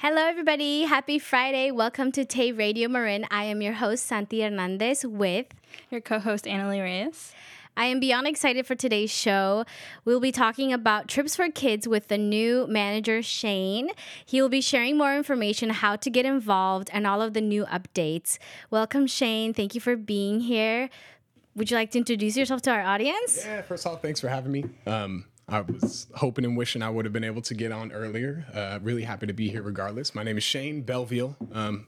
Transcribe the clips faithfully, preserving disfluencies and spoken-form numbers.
Hello, everybody. Happy Friday. Welcome to Tay Radio Marin. I am your host, Santi Hernandez, with your co-host, Anali Reyes. I am beyond excited for today's show. We'll be talking about Trips for Kids with the new manager, Shane. He will be sharing more information, how to get involved, and all of the new updates. Welcome, Shane. Thank you for being here. Would you like to introduce yourself to our audience? Yeah, first of all, thanks for having me. Um, I was hoping and wishing I would have been able to get on earlier. Uh, really happy to be here regardless. My name is Shane Belveal. Um,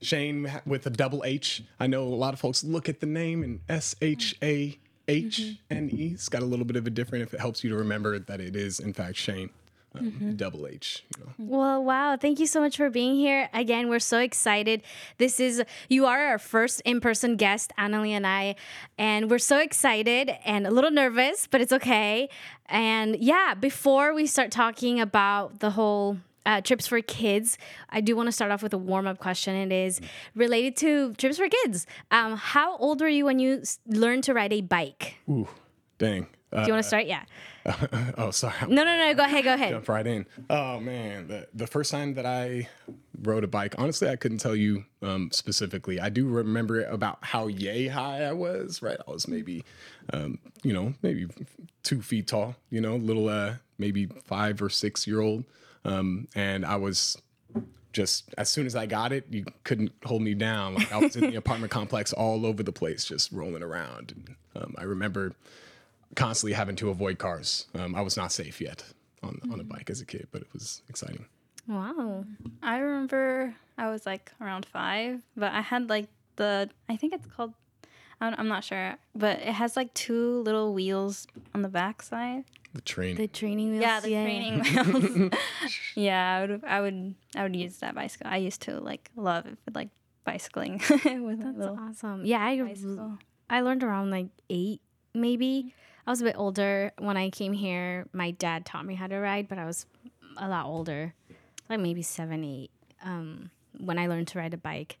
Shane with a double H. I know a lot of folks look at the name and S H A H N E. It's got a little bit of a different, if it helps you to remember that it is, in fact, Shane. Um, mm-hmm. Double H. You know. Well, wow. Thank you so much for being here. Again, we're so excited. This is, you are our first in-person guest, Annalie and I, and we're so excited and a little nervous, but it's okay. And yeah, before we start talking about the whole uh, Trips for Kids, I do want to start off with a warm-up question. It is related to Trips for Kids. Um, how old were you when you learned to ride a bike? Ooh, dang. Do you want to start? Yeah. Uh, oh, sorry. No, no, no. Go ahead. Go ahead. Jump right in. Oh, man. The, the first time that I rode a bike, honestly, I couldn't tell you um, specifically. I do remember about how yay high I was, right? I was maybe, um, you know, maybe two feet tall, you know, little uh, maybe five or six year old. Um, and I was just, as soon as I got it, you couldn't hold me down. Like, I was in the apartment complex all over the place, just rolling around. And, um, I remember constantly having to avoid cars. Um, I was not safe yet on mm-hmm. on a bike as a kid, but it was exciting. Wow. I remember I was like around five, but I had like the, I think it's called, I'm, I'm not sure, but it has like two little wheels on the backside. The train. The training wheels. Yeah, the yeah. training wheels. yeah, I would, I would, I would use that bicycle. I used to like love it, but, like bicycling with that little. That's awesome. Yeah, I bicycle. I learned around like eight maybe. I was a bit older when I came here. My dad taught me how to ride, but I was a lot older, like maybe seven, eight, um, when I learned to ride a bike.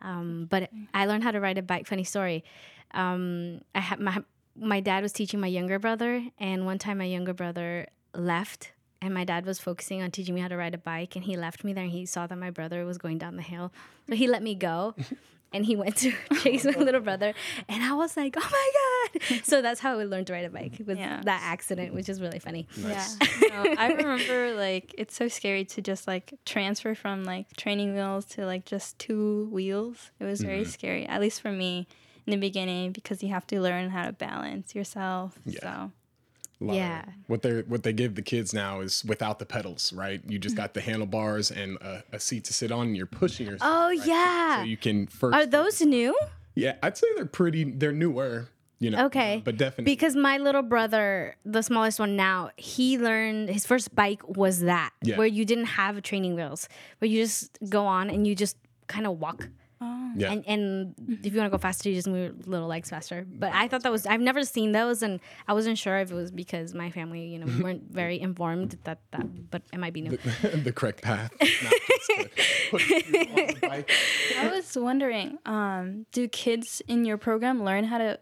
Um, but I learned how to ride a bike. Funny story. Um, I had my my dad was teaching my younger brother, and one time my younger brother left, and my dad was focusing on teaching me how to ride a bike, and he left me there, and he saw that my brother was going down the hill, so he let me go. And he went to chase my little brother. And I was like, oh, my God. So that's how I learned to ride a bike, with yeah. that accident, which is really funny. Nice. Yeah. No, I remember, like, it's so scary to just, like, transfer from, like, training wheels to, like, just two wheels. It was mm-hmm. very scary, at least for me in the beginning, because you have to learn how to balance yourself. Yeah. So. Yeah. What they what they give the kids now is without the pedals, right? You just got the handlebars and a, a seat to sit on, and you're pushing yourself. Oh right? yeah. So you can first. Are those new? Yeah, I'd say they're pretty. They're newer, you know. Okay. But definitely. Because my little brother, the smallest one now, he learned his first bike was that, yeah. where you didn't have training wheels, where you just go on and you just kind of walk. Oh. Yeah. And, and if you want to go faster, you just move your little legs faster. But I thought that was, I've never seen those, and I wasn't sure if it was because my family, you know, weren't very informed that that, but it might be new. The, the correct path. Not just to put you on the bike. I was wondering, um, do kids in your program learn how to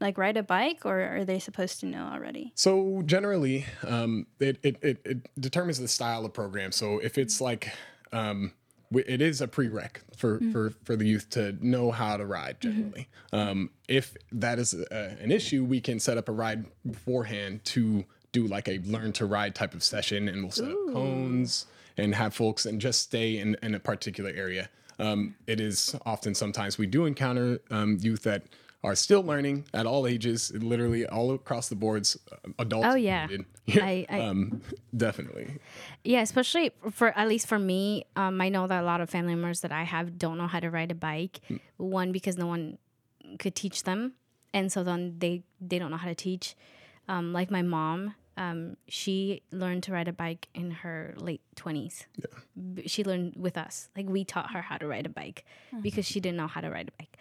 like ride a bike, or are they supposed to know already? So generally, um, it, it, it, it determines the style of program. So if it's like, um, it is a prereq for, mm-hmm. for, for the youth to know how to ride generally. Mm-hmm. Um, if that is a, an issue, we can set up a ride beforehand to do like a learn to ride type of session, and we'll set Ooh. up cones and have folks and just stay in, in a particular area. Um, it is often sometimes we do encounter um, youth that are still learning at all ages, literally all across the boards, adults. Oh, yeah. I, I, um, definitely. Yeah, especially for, at least for me, um, I know that a lot of family members that I have don't know how to ride a bike. Mm. One, because no one could teach them. And so then they, they don't know how to teach. Um, like my mom, um, she learned to ride a bike in her late twenties. Yeah. She learned with us. Like, we taught her how to ride a bike mm-hmm. because she didn't know how to ride a bike.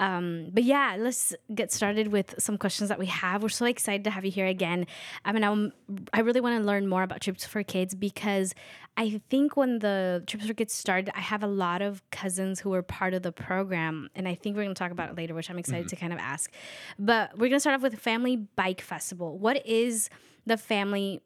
Um, but yeah, let's get started with some questions that we have. We're so excited to have you here again. I mean, I'm, I really want to learn more about Trips for Kids, because I think when the Trips for Kids started, I have a lot of cousins who were part of the program, and I think we're going to talk about it later, which I'm excited mm-hmm. to kind of ask. But we're going to start off with Family Bike Festival. What is the family,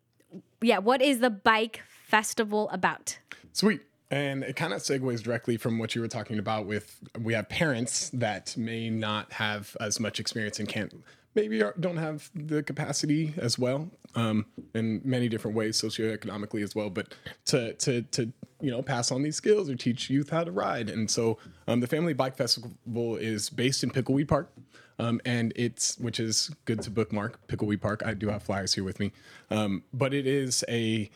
yeah, what is the Bike Festival? festival about? Sweet. And it kind of segues directly from what you were talking about with, we have parents that may not have as much experience and can't, maybe don't have the capacity as well, um, in many different ways, socioeconomically as well, but to, to, to, you know, pass on these skills or teach youth how to ride. And so um, the Family Bike Festival is based in Pickleweed Park. Um, and it's, which is good to bookmark, Pickleweed Park. I do have flyers here with me. Um, but it is a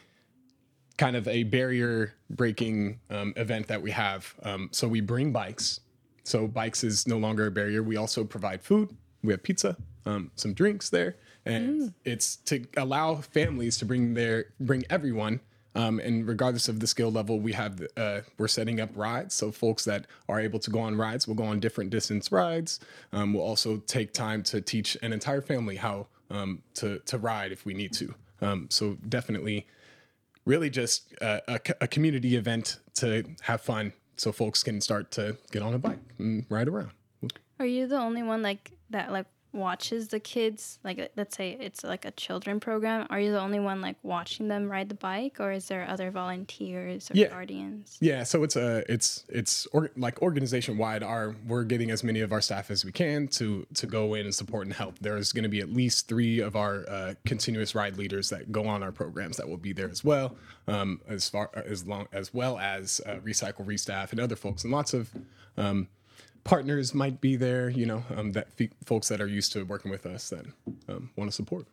kind of a barrier breaking um, event that we have. Um, so we bring bikes. So bikes is no longer a barrier. We also provide food. We have pizza, um, some drinks there. And mm. it's to allow families to bring their, bring everyone. Um, and regardless of the skill level, we have, uh, we're setting up rides. So folks that are able to go on rides will go on different distance rides. Um, we'll also take time to teach an entire family how um, to, to ride if we need to. Um, so definitely really just uh, a, a community event to have fun so folks can start to get on a bike and ride around. Are you the only one like that, like, watches the kids, like, let's say it's like a children program? Are you the only one like watching them ride the bike, or is there other volunteers or yeah. guardians? Yeah, so it's a it's it's or, like organization wide. Our we're getting as many of our staff as we can to to go in and support and help. There's going to be at least three of our uh, continuous ride leaders that go on our programs that will be there as well, um, as far as long as well as uh, Recyclery staff and other folks, and lots of. Um, Partners might be there, you know, um, that f- folks that are used to working with us that um, want to support.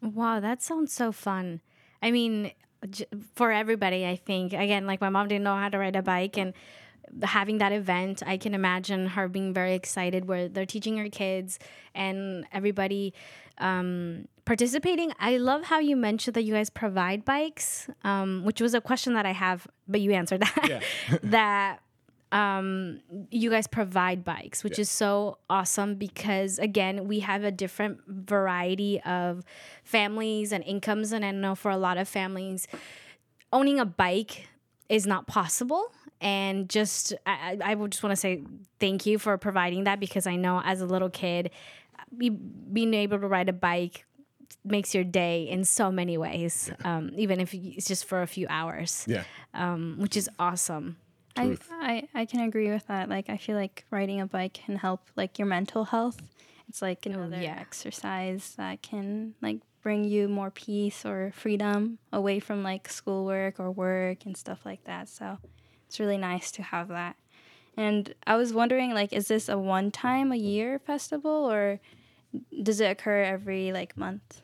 Wow, that sounds so fun. I mean, j- for everybody, I think. Again, like my mom didn't know how to ride a bike, and having that event, I can imagine her being very excited where they're teaching her kids and everybody um, participating. I love how you mentioned that you guys provide bikes, um, which was a question that I have, but you answered that. Yeah. that. Um, you guys provide bikes, which yeah. is so awesome because, again, we have a different variety of families and incomes. And I know for a lot of families, owning a bike is not possible. And just, I, I would just want to say thank you for providing that, because I know as a little kid, being able to ride a bike makes your day in so many ways, yeah. um, even if it's just for a few hours, yeah. um, which is awesome. I, I, I can agree with that. Like, I feel like riding a bike can help, like, your mental health. It's like another oh, yeah. exercise that can, like, bring you more peace or freedom away from, like, schoolwork or work and stuff like that. So it's really nice to have that. And I was wondering, like, is this a one-time-a-year festival, or does it occur every, like, month?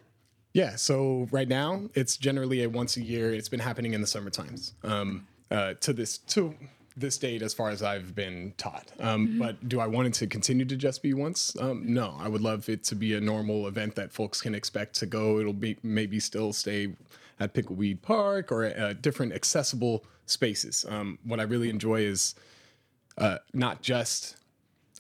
Yeah, so right now it's generally a once-a-year. It's been happening in the summer times. Um, uh, to this to... this date as far as I've been taught. Um, mm-hmm. But do I want it to continue to just be once? Um, no, I would love it to be a normal event that folks can expect to go. It'll be maybe still stay at Pickleweed Park or uh, different accessible spaces. Um, what I really enjoy is uh, not just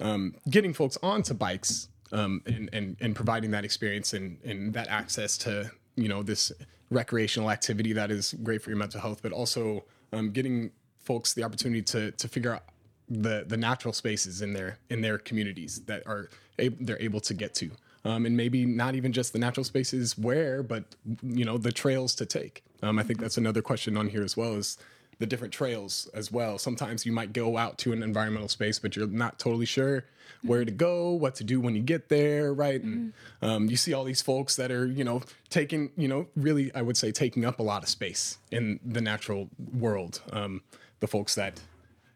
um, getting folks onto bikes um, and, and, and providing that experience and, and that access to, you know, this recreational activity that is great for your mental health, but also um, getting folks the opportunity to to figure out the the natural spaces in their in their communities that are able, they're able to get to, um, and maybe not even just the natural spaces where, but you know the trails to take. Um, I think that's another question on here as well, is the different trails as well. Sometimes you might go out to an environmental space, but you're not totally sure where to go, what to do when you get there, right? And um, you see all these folks that are, you know, taking, you know, really, I would say taking up a lot of space in the natural world. Um, the folks that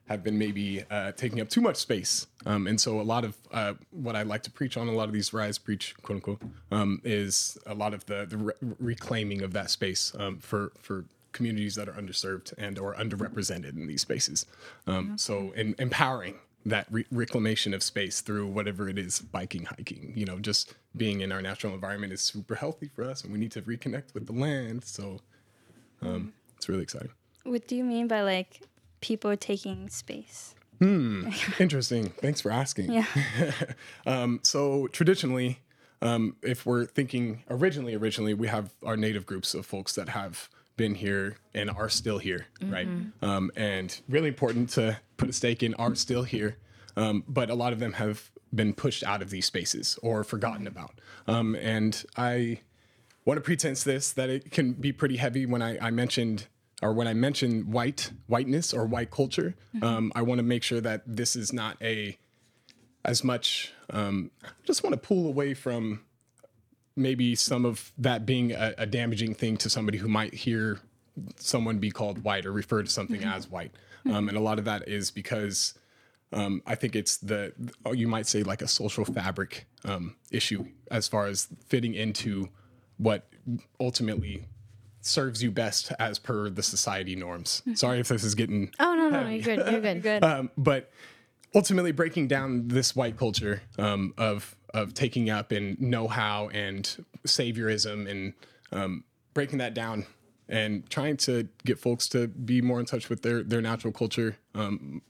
have been maybe uh, taking up too much space. Um, and so a lot of uh, what I like to preach on a lot of these rides, preach, quote unquote, um, is a lot of the, the re- reclaiming of that space um, for, for communities that are underserved and or underrepresented in these spaces. Um, okay. So in, empowering that re- reclamation of space through whatever it is, biking, hiking, you know, just being in our natural environment is super healthy for us, and we need to reconnect with the land. So um, it's really exciting. What do you mean by like, people taking space? Hmm. Interesting. Thanks for asking. Yeah. um, so traditionally, um, if we're thinking originally, originally, we have our native groups of folks that have been here and are still here, mm-hmm. right? Um, and really important to put a stake in are still here, um, but a lot of them have been pushed out of these spaces or forgotten about. Um, and I want to pretense this, that it can be pretty heavy when I, I mentioned or when I mention white, whiteness or white culture, mm-hmm. um, I want to make sure that this is not a, as much, um, I just want to pull away from maybe some of that being a, a damaging thing to somebody who might hear someone be called white or refer to something mm-hmm. as white. Um, and a lot of that is because um, I think it's the, you might say like a social fabric um, issue as far as fitting into what ultimately serves you best as per the society norms. Sorry if this is getting... Oh, no, no, no, you're good, you're good, good. Um, but ultimately breaking down this white culture um, of of taking up and know-how and saviorism and um, breaking that down and trying to get folks to be more in touch with their, their natural culture, um,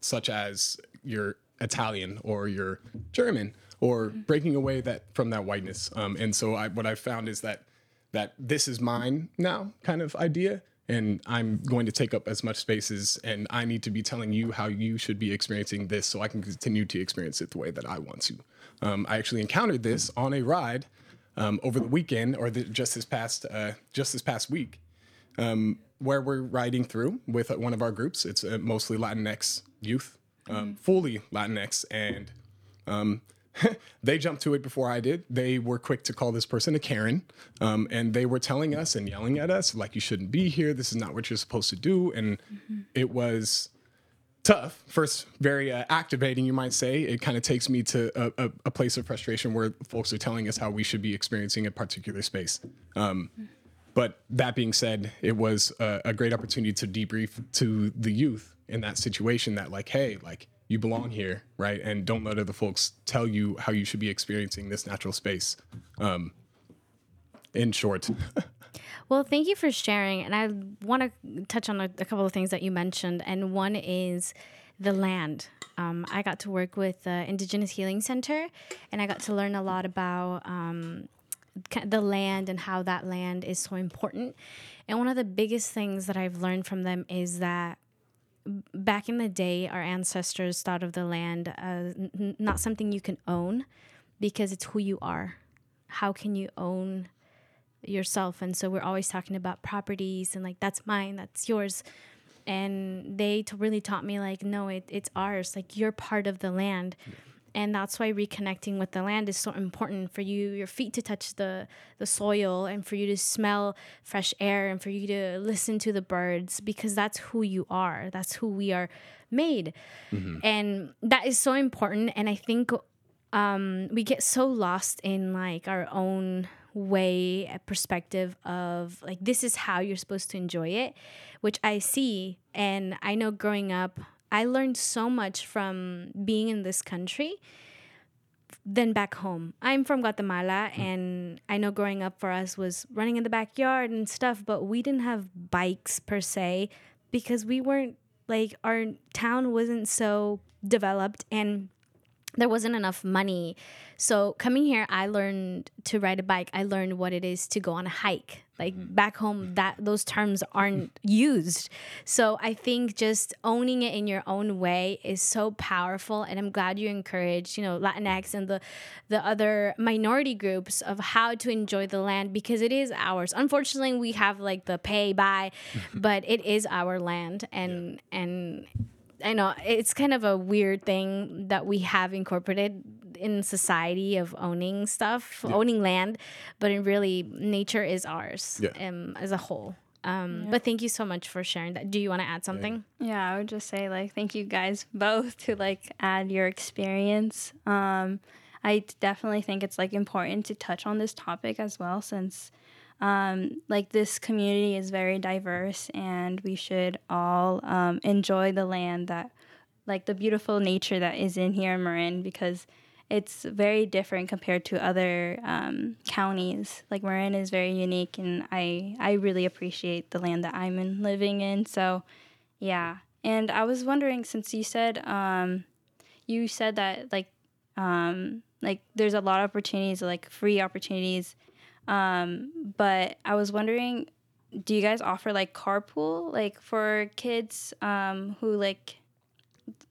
such as your Italian or your German, or breaking away that from that whiteness. Um, and so I, what I found is that that this is mine now kind of idea, and I'm going to take up as much spaces, and I need to be telling you how you should be experiencing this so I can continue to experience it the way that I want to. Um, I actually encountered this on a ride um, over the weekend, or the, just this past uh, just this past week, um, where we're riding through with one of our groups. It's uh, mostly Latinx youth, um, fully Latinx, and um, they jumped to it before I did. They were quick to call this person a Karen, um, and they were telling us and yelling at us, like, you shouldn't be here. This is not what you're supposed to do. And mm-hmm. it was tough. First, very uh, activating, you might say. It kind of takes me to a, a, a place of frustration where folks are telling us how we should be experiencing a particular space. Um, but that being said, it was a, a great opportunity to debrief to the youth in that situation that, like, hey, like, you belong here, right? And don't let other folks tell you how you should be experiencing this natural space. Um, in short. Well, thank you for sharing. And I want to touch on a, a couple of things that you mentioned. And one is the land. Um, I got to work with the Indigenous Healing Center, and I got to learn a lot about um, the land and how that land is so important. And one of the biggest things that I've learned from them is that back in the day, our ancestors thought of the land as n- not something you can own, because it's who you are. How can you own yourself? And so we're always talking about properties and like, that's mine, that's yours. And they t- really taught me like, no, it, it's ours. Like, you're part of the land. Yeah. And that's why reconnecting with the land is so important, for you, your feet to touch the, the soil, and for you to smell fresh air, and for you to listen to the birds, because that's who you are. That's who we are made. Mm-hmm. And that is so important. And I think um, we get so lost in like our own way, a perspective of like, this is how you're supposed to enjoy it, which I see. And I know growing up, I learned so much from being in this country than back home. I'm from Guatemala, and I know growing up for us was running in the backyard and stuff, but we didn't have bikes per se, because we weren't like, our town wasn't so developed and there wasn't enough money. So coming here, I learned to ride a bike. I learned what it is to go on a hike. Like, back home, that those terms aren't used. So I think just owning it in your own way is so powerful. And I'm glad you encouraged, you know, Latinx and the, the other minority groups of how to enjoy the land, because it is ours. Unfortunately, we have like the pay by, but it is our land. And, yeah. and I know it's kind of a weird thing that we have incorporated in society of owning stuff, yeah. owning land, but in really, nature is ours yeah. um, as a whole. Um, yeah. But thank you so much for sharing that. Do you want to add something? Yeah, I would just say like, thank you guys both to like add your experience. Um, I definitely think it's like important to touch on this topic as well, since um, like this community is very diverse, and we should all um, enjoy the land, that like the beautiful nature that is in here in Marin, because it's very different compared to other um, counties. Like, Marin is very unique, and I, I really appreciate the land that I'm in, living in. So, yeah. And I was wondering, since you said um, you said that like um, like there's a lot of opportunities, like free opportunities, um, but I was wondering, do you guys offer like carpool, like for kids um, who like.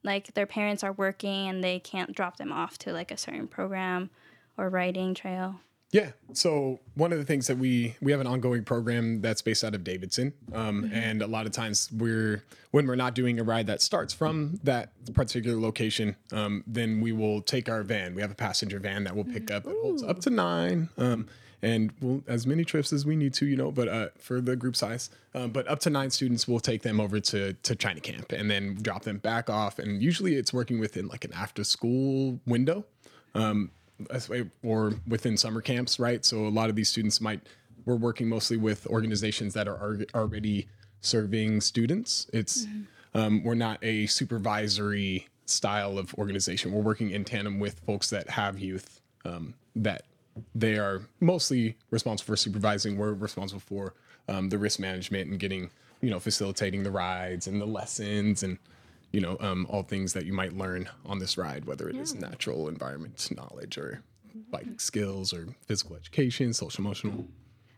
like their parents are working and they can't drop them off to like a certain program or riding trail? Yeah. So one of the things that we, we have an ongoing program that's based out of Davidson. Um, mm-hmm. And a lot of times we're, when we're not doing a ride that starts from that particular location, um, then we will take our van. We have a passenger van that we'll pick up. Ooh. It holds up to nine. Um, and we'll, as many trips as we need to, you know, but, uh, for the group size, um, but up to nine students, we'll take them over to, to China Camp and then drop them back off. And usually it's working within like an after school window. Um, or within summer camps, right? So a lot of these students might, we're working mostly with organizations that are already serving students. It's, mm-hmm. um, we're not a supervisory style of organization. We're working in tandem with folks that have youth, um, that they are mostly responsible for supervising. We're responsible for um, the risk management and getting, you know, facilitating the rides and the lessons and, you know, um, all things that you might learn on this ride, whether it yeah. is natural environment knowledge or bike skills or physical education, social, emotional.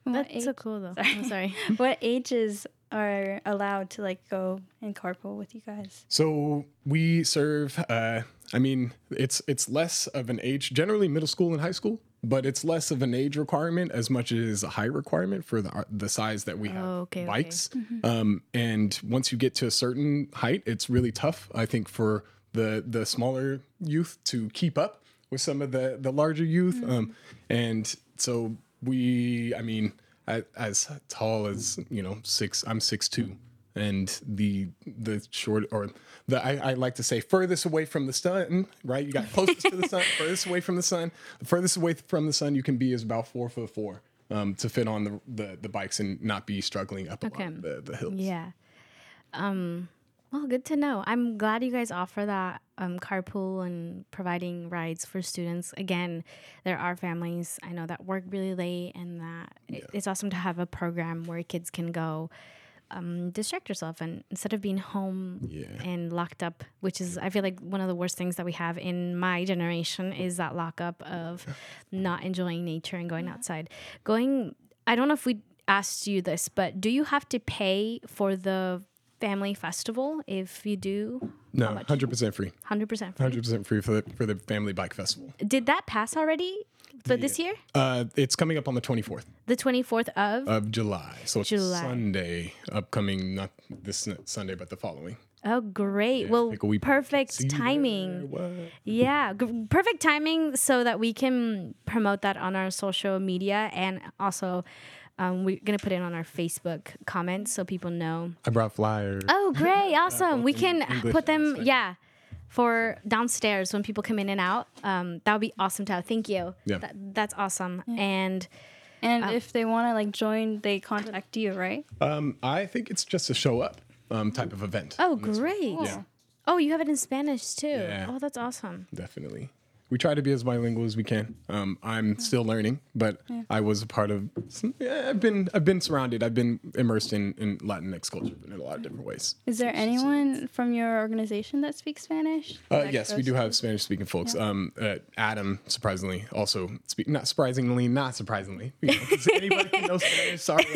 That's age, so cool, though. Sorry. I'm sorry. What ages are allowed to, like, go and carpool with you guys? So we serve, uh, I mean, it's it's less of an age, generally middle school and high school, but it's less of an age requirement as much as a height requirement for the the size that we have oh, okay, bikes. Okay. Mm-hmm. Um, and once you get to a certain height, it's really tough, I think, for the the smaller youth to keep up with some of the, the larger youth. Mm-hmm. Um, and so we, I mean, I, as tall as, you know, six, I'm six two. And the the short or the I, I like to say furthest away from the sun, right? You got closest to the sun, furthest away from the sun. The furthest away from the sun you can be is about four foot four um, to fit on the, the the bikes and not be struggling up okay. along the, the hills. Yeah. Um, well, good to know. I'm glad you guys offer that um, carpool and providing rides for students. Again, there are families I know that work really late, and that yeah. it, it's awesome to have a program where kids can go. Um, distract yourself, and instead of being home yeah. and locked up, which is, I feel like one of the worst things that we have in my generation is that lockup of not enjoying nature and going yeah. outside. Going, I don't know if we asked you this, but do you have to pay for the family festival? If you do, no, one hundred percent free. one hundred percent free. one hundred percent free for the, for the family bike festival. Did that pass already? But yeah. this year? Uh, it's coming up on the twenty-fourth. The twenty-fourth of? Of July. So it's July. Sunday, upcoming, not this Sunday, but the following. Oh, great. Yeah, well, like perfect timing. There, yeah, g- perfect timing so that we can promote that on our social media. And also, um, we're going to put it on our Facebook comments so people know. I brought flyers. Oh, great. Awesome. uh, we can English put them, yeah. for downstairs when people come in and out. Um, that would be awesome to have. Thank you. Yeah. That, that's awesome. Yeah. And and uh, if they want to like join, they contact you, right? Um, I think it's just a show up um, type of event. Oh, great. Cool. Yeah. Oh, you have it in Spanish too. Yeah. Oh, that's awesome. Definitely. We try to be as bilingual as we can. Um, I'm yeah. still learning, but yeah. I was a part of, yeah, I've been I've been surrounded. I've been immersed in, in Latinx culture in a lot of different ways. Is there anyone from your organization that speaks Spanish? Uh, that yes, we do have Spanish-speaking folks. Yeah. Um, uh, Adam, surprisingly, also speak. Not surprisingly, not surprisingly. You know, anybody who knows Spanish, sorry.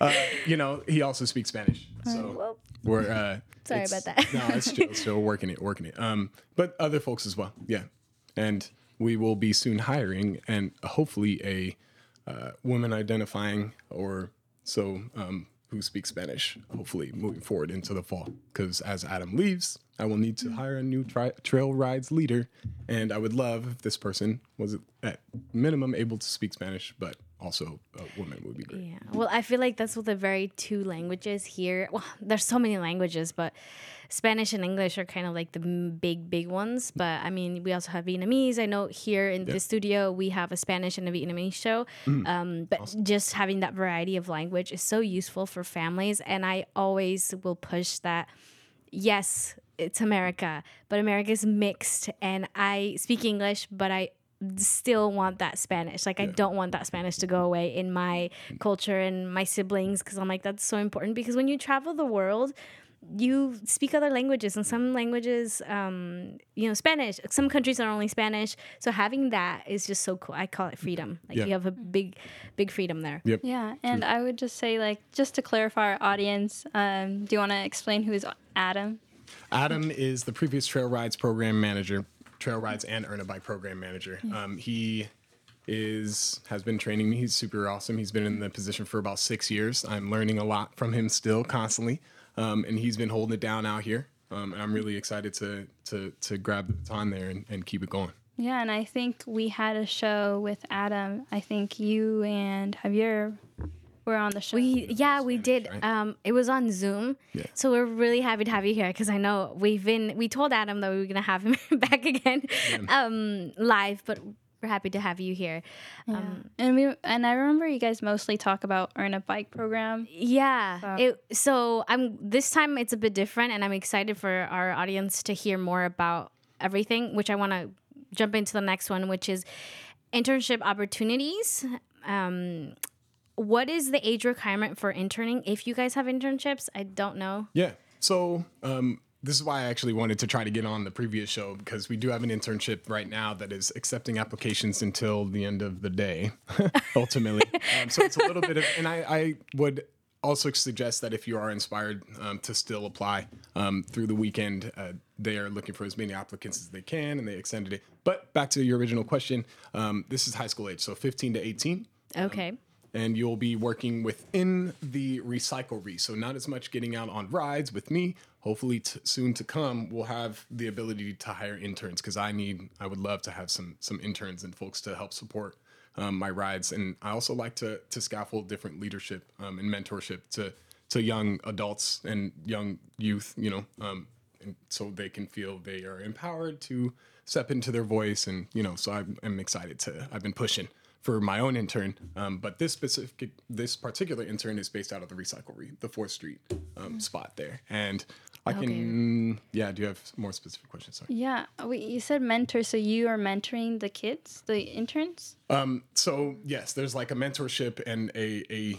Uh, you know, he also speaks Spanish. So uh, well. we're uh, sorry about that. No, it's still, still working it, working it. Um, but other folks as well. Yeah. And we will be soon hiring, and hopefully a uh, woman identifying or so um, who speaks Spanish, hopefully moving forward into the fall. Because as Adam leaves, I will need to hire a new tri- trail rides leader. And I would love if this person was at minimum able to speak Spanish, but also a woman would be great. Yeah. Well, I feel like that's what the very two languages here. Well, there's so many languages, but Spanish and English are kind of like the big, big ones. But I mean, we also have Vietnamese. I know here in yeah. the studio, we have a Spanish and a Vietnamese show. Mm. Um, but awesome. Just having that variety of language is so useful for families. And I always will push that. Yes, it's America, but America is mixed. And I speak English, but I still want that Spanish. Like, yeah. I don't want that Spanish to go away in my culture and my siblings, because I'm like, that's so important. Because when you travel the world, you speak other languages, and some languages, um, you know, Spanish. Some countries are only Spanish. So having that is just so cool. I call it freedom. Like yep. you have a big, big freedom there. Yep. Yeah. And I would just say, like, just to clarify our audience, um, do you want to explain who is Adam? Adam is the previous Trail Rides program manager, Trail Rides and Earn-A-Bike program manager. Um, he is has been training me. He's super awesome. He's been in the position for about six years. I'm learning a lot from him still constantly, um, and he's been holding it down out here. Um, and I'm really excited to to to grab the baton there and, and keep it going. Yeah, and I think we had a show with Adam. I think you and Javier were on the show. We yeah, we did. Um, it was on Zoom. Yeah. So we're really happy to have you here because I know we've been. We told Adam that we were gonna have him back again, um, live, but we're happy to have you here. Yeah. Um, and we and I remember you guys mostly talk about Earn-A-Bike program. Yeah. So. It, so I'm this time it's a bit different, and I'm excited for our audience to hear more about everything, which I want to jump into the next one, which is internship opportunities. Um, what is the age requirement for interning? If you guys have internships, I don't know. Yeah. So um, this is why I actually wanted to try to get on the previous show, because we do have an internship right now that is accepting applications until the end of the day, ultimately. um, so it's a little bit of, and I, I would also suggest that if you are inspired um, to still apply um, through the weekend, uh, they are looking for as many applicants as they can, and they extended it. But back to your original question, um, this is high school age, so fifteen to eighteen. Okay. Um, and you'll be working within the Recyclery, so not as much getting out on rides with me. Hopefully t- soon to come, we'll have the ability to hire interns, because I need, I would love to have some some interns and folks to help support Um, my rides. And I also like to to scaffold different leadership um, and mentorship to to young adults and young youth, you know, um, and so they can feel they are empowered to step into their voice. And, you know, so I'm, I'm excited to, I've been pushing for my own intern. Um, but this specific, this particular intern is based out of the Recyclery, the fourth Street um, mm. spot there. And I can, okay. yeah, do you have more specific questions? Sorry. Yeah, wait, you said mentor, so you are mentoring the kids, the interns? Um. So, yes, there's like a mentorship and a, a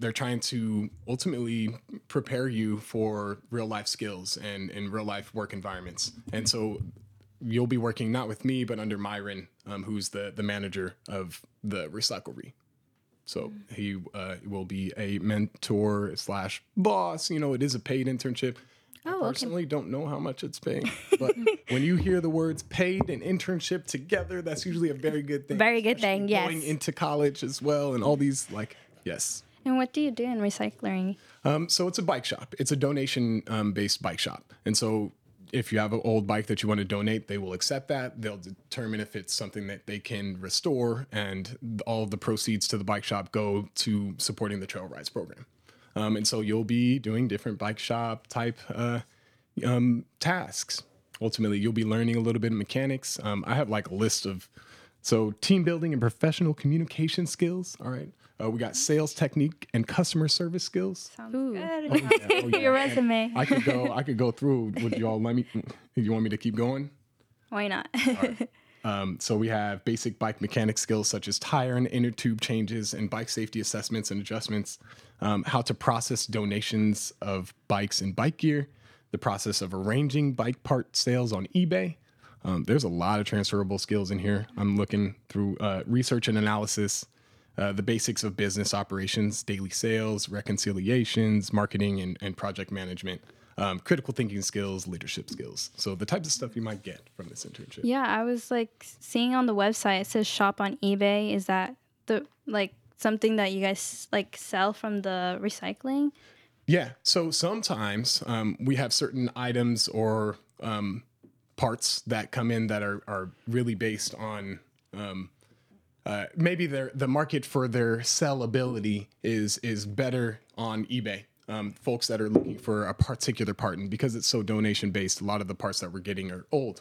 they're trying to ultimately prepare you for real life skills and in real life work environments. And so you'll be working not with me, but under Myron, um, who's the, the manager of the Recyclery. So he uh, will be a mentor slash boss. You know, it is a paid internship. Oh, I personally okay. don't know how much it's paying, but when you hear the words paid and internship together, that's usually a very good thing. Very good Especially thing, yes. Going into college as well and all these, like, yes. And what do you do in Recyclery? Um, so it's a bike shop. It's a donation-based um, bike shop. And so if you have an old bike that you want to donate, they will accept that. They'll determine if it's something that they can restore, and all the proceeds to the bike shop go to supporting the Trail Rides program. Um, and so you'll be doing different bike shop type uh, um, tasks. Ultimately, you'll be learning a little bit of mechanics. Um, I have like a list of, so team building and professional communication skills. All right. Uh, we got sales technique and customer service skills. Sounds Ooh. good. Oh, yeah. Oh, yeah. Your resume. I could go. I could go through. Would you all let me? You want me to keep going? Why not? All right. Um, so we have basic bike mechanic skills such as tire and inner tube changes and bike safety assessments and adjustments. Um, how to process donations of bikes and bike gear. The process of arranging bike part sales on eBay. Um, there's a lot of transferable skills in here. I'm looking through uh, research and analysis. Uh, the basics of business operations, daily sales, reconciliations, marketing, and, and project management, um, critical thinking skills, leadership skills. So the types of stuff you might get from this internship. Yeah, I was like seeing on the website, it says shop on eBay. Is that the like something that you guys like sell from the recycling? Yeah. So sometimes um, we have certain items or um, parts that come in that are, are really based on um, – Uh, maybe their the market for their sellability is is better on eBay. Um, folks that are looking for a particular part, and because it's so donation based, a lot of the parts that we're getting are old.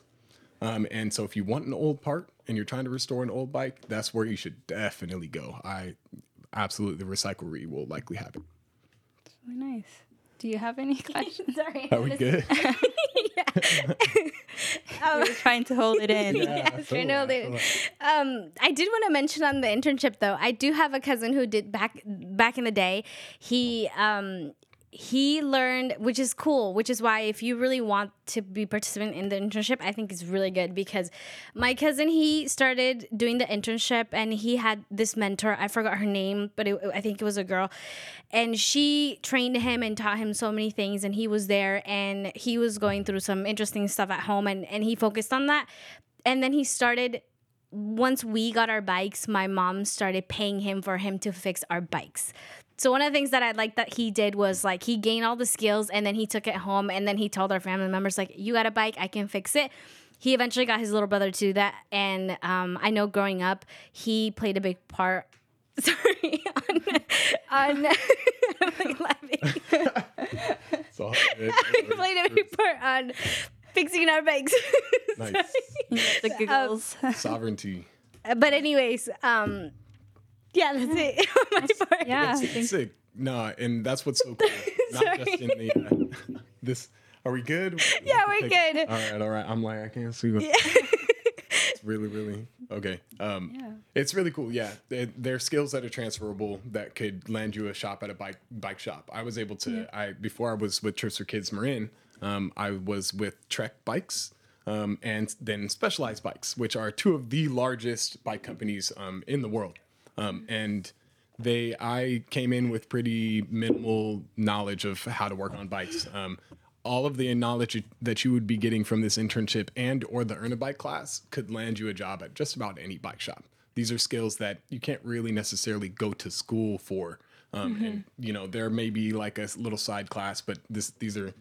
Um, and so if you want an old part and you're trying to restore an old bike, that's where you should definitely go. I absolutely, the Recyclery will likely have it. That's really nice. Do you have any questions? Sorry. Are we good? Yeah. I was trying to hold it in. Yeah, yes, trying to hold it in. Um, I did want to mention on the internship, though, I do have a cousin who did back back in the day. He um, he learned, which is cool, which is why if you really want to be participating in the internship, I think it's really good, because my cousin, he started doing the internship and he had this mentor. I forgot her name, but it, I think it was a girl. And she trained him and taught him so many things, and he was there and he was going through some interesting stuff at home, and, and he focused on that. And then he started once we got our bikes, my mom started paying him for him to fix our bikes. So one of the things that I liked that he did was, like, he gained all the skills, and then he took it home, and then he told our family members, like, you got a bike, I can fix it. He eventually got his little brother to do that, and um, I know growing up, he played a big part. Sorry. On, on, I'm like laughing. It's all good. He played a big part on fixing our bikes. Nice. The giggles. Um, Sovereignty. But anyways, um... yeah, that's it. My part. Yeah, it's, it's sick. Nah, and that's what's so cool. Not just in the uh, this. Are we good? Yeah, we're like, good. All right, all right. I'm like, I can't see. Yeah. It's really, really okay. Um, yeah. It's really cool. Yeah, there's skills that are transferable that could land you a shop at a bike bike shop. I was able to. Yeah. I before I was with Trips for Kids Marin. Um, I was with Trek Bikes. Um, and then Specialized Bikes, which are two of the largest bike companies um in the world. Um, and they, I came in with pretty minimal knowledge of how to work on bikes. Um, all of the knowledge that you would be getting from this internship and or the Earn-A-Bike class could land you a job at just about any bike shop. These are skills that you can't really necessarily go to school for. Um, mm-hmm. And, you know, there may be like a little side class, but this, these are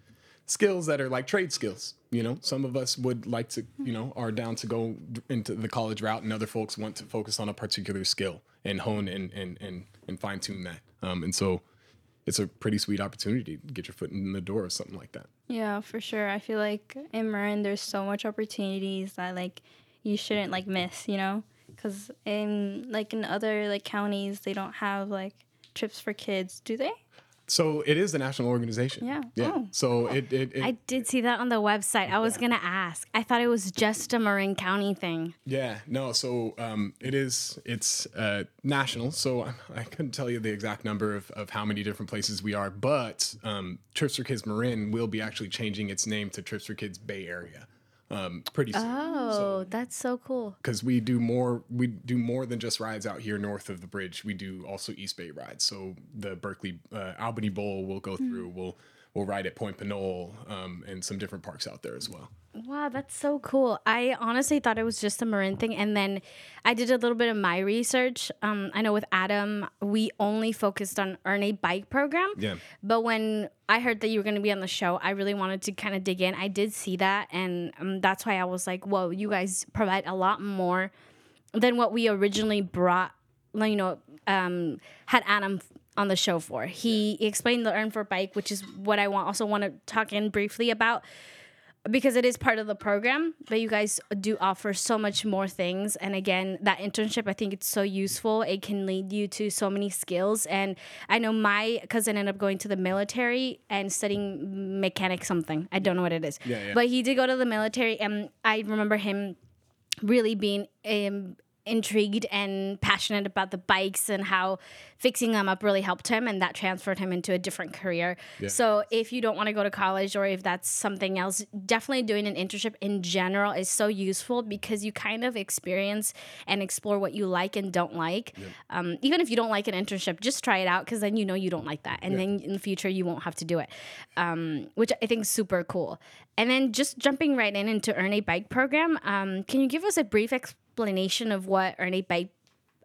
skills that are like trade skills. You know, some of us would like to, you know, are down to go into the college route, and other folks want to focus on a particular skill and hone and and and, and fine tune that. Um, and so it's a pretty sweet opportunity to get your foot in the door or something like that. Yeah, for sure. I feel like in Marin, there's so much opportunities that like you shouldn't like miss, you know, because in like in other like counties, they don't have like Trips for Kids, do they? So it is a national organization. Yeah. Yeah. Oh, so cool. it, it, it. I did see that on the website. I was yeah. gonna ask. I thought it was just a Marin County thing. Yeah. No. So um, it is. It's uh, national. So I, I couldn't tell you the exact number of, of how many different places we are, but um, Trips for Kids Marin will be actually changing its name to Trips for Kids Bay Area. Um, pretty soon. Oh, so, that's so cool. Because we do more, we do more than just rides out here north of the bridge. We do also East Bay rides. So the Berkeley uh, Albany Bowl we'll go through. Mm. We'll we'll ride at Point Pinole um, and some different parks out there as well. Wow, that's so cool. I honestly thought it was just a Marin thing, and then I did a little bit of my research. Um, I know with Adam, we only focused on Earn-A-Bike program. Yeah. But when I heard that you were going to be on the show, I really wanted to kind of dig in. I did see that, and um, that's why I was like, "Whoa, you guys provide a lot more than what we originally brought." You know, um, had Adam on the show for. He yeah. explained the Earn for Bike, which is what I want. Also, want to talk in briefly about. Because it is part of the program, but you guys do offer so much more things. And again, that internship, I think it's so useful. It can lead you to so many skills. And I know my cousin ended up going to the military and studying mechanic something. I don't know what it is. Yeah, yeah. But he did go to the military, and I remember him really being um, intrigued and passionate about the bikes and how fixing them up really helped him, and that transferred him into a different career. Yeah. So if you don't want to go to college, or if that's something else, definitely doing an internship in general is so useful, because you kind of experience and explore what you like and don't like. Yeah. Um, even if you don't like an internship, just try it out, because then you know you don't like that, and yeah. then in the future you won't have to do it, um, which I think is super cool. And then just jumping right in into Earn-A-Bike program, um, can you give us a brief explanation explanation of what Earn-A-Bike,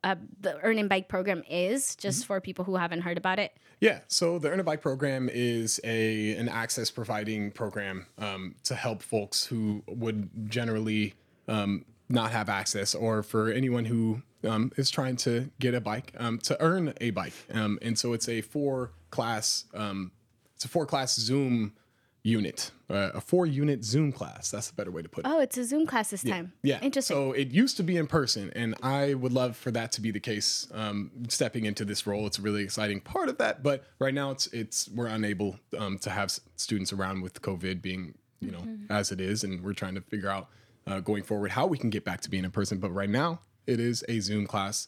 uh, the Earn-A-Bike program is, just mm-hmm. for people who haven't heard about it? Yeah, so the Earn-A-Bike program is a an access providing program um, to help folks who would generally um, not have access, or for anyone who um, is trying to get a bike um, to earn a bike. Um, and so it's a four class, um, it's a four class Zoom unit, uh, a four-unit Zoom class. That's a better way to put it. Oh, it's a Zoom class this yeah. time. Yeah. Interesting. So it used to be in person, and I would love for that to be the case. Um, stepping into this role, it's a really exciting part of that. But right now, it's it's we're unable um, to have students around with COVID being, you know, mm-hmm. as it is, and we're trying to figure out uh, going forward how we can get back to being in person. But right now, it is a Zoom class.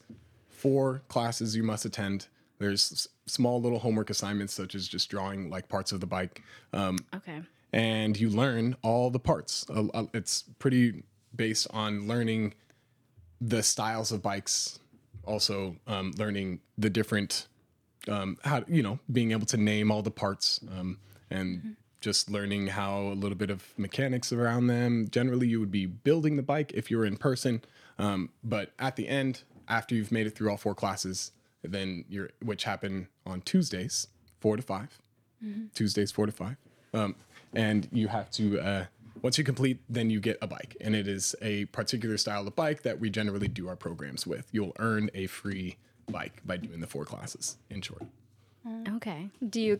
Four classes you must attend. There's small little homework assignments, such as just drawing like parts of the bike. Um, okay. And you learn all the parts. Uh, it's pretty based on learning the styles of bikes, also um, learning the different, um, how you know, being able to name all the parts um, and mm-hmm. just learning how a little bit of mechanics around them. Generally, you would be building the bike if you were in person. Um, but at the end, after you've made it through all four classes, then you're, which happen on Tuesdays, four to five, mm-hmm. Tuesdays, four to five. Um, and you have to, uh, once you complete, then you get a bike. And it is a particular style of bike that we generally do our programs with. You'll earn a free bike by doing the four classes, in short. Okay. Do you